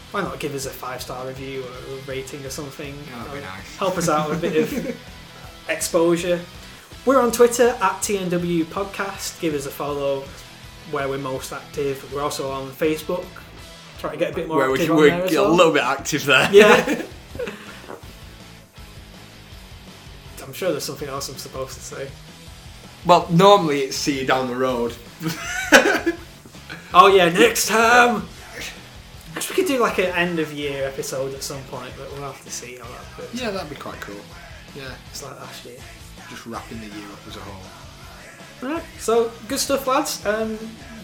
Why not give us a 5-star review or a rating or something? Oh, that'd be nice. Help us out with a bit of exposure. We're on Twitter @TNW Podcast. Give us a follow where we're most active. We're also on Facebook. Try to get a bit more where active on there as well. We're a little bit active there. Yeah. I'm sure there's something else I'm supposed to say. Well, normally it's see you down the road. Oh yeah, next time. I guess we could do like an end of year episode at some point, but we'll have to see how that goes. Yeah, that'd be quite cool. Yeah, it's like last year. Just wrapping the year up as a whole. Right, so good stuff, lads.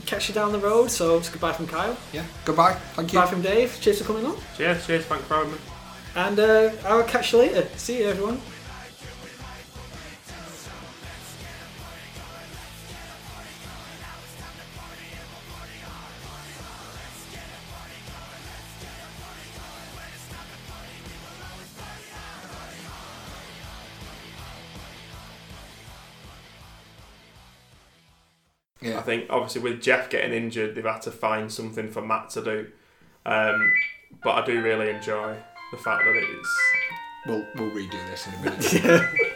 Catch you down the road. So it's goodbye from Kyle. Yeah, goodbye. Thank you. Bye from Dave. Cheers for coming on. Cheers, cheers. Thanks for having me. And I'll catch you later. See you, everyone. Yeah. I think obviously with Jeff getting injured, they've had to find something for Matt to do. But I do really enjoy the fact that it's... We'll redo this in a minute.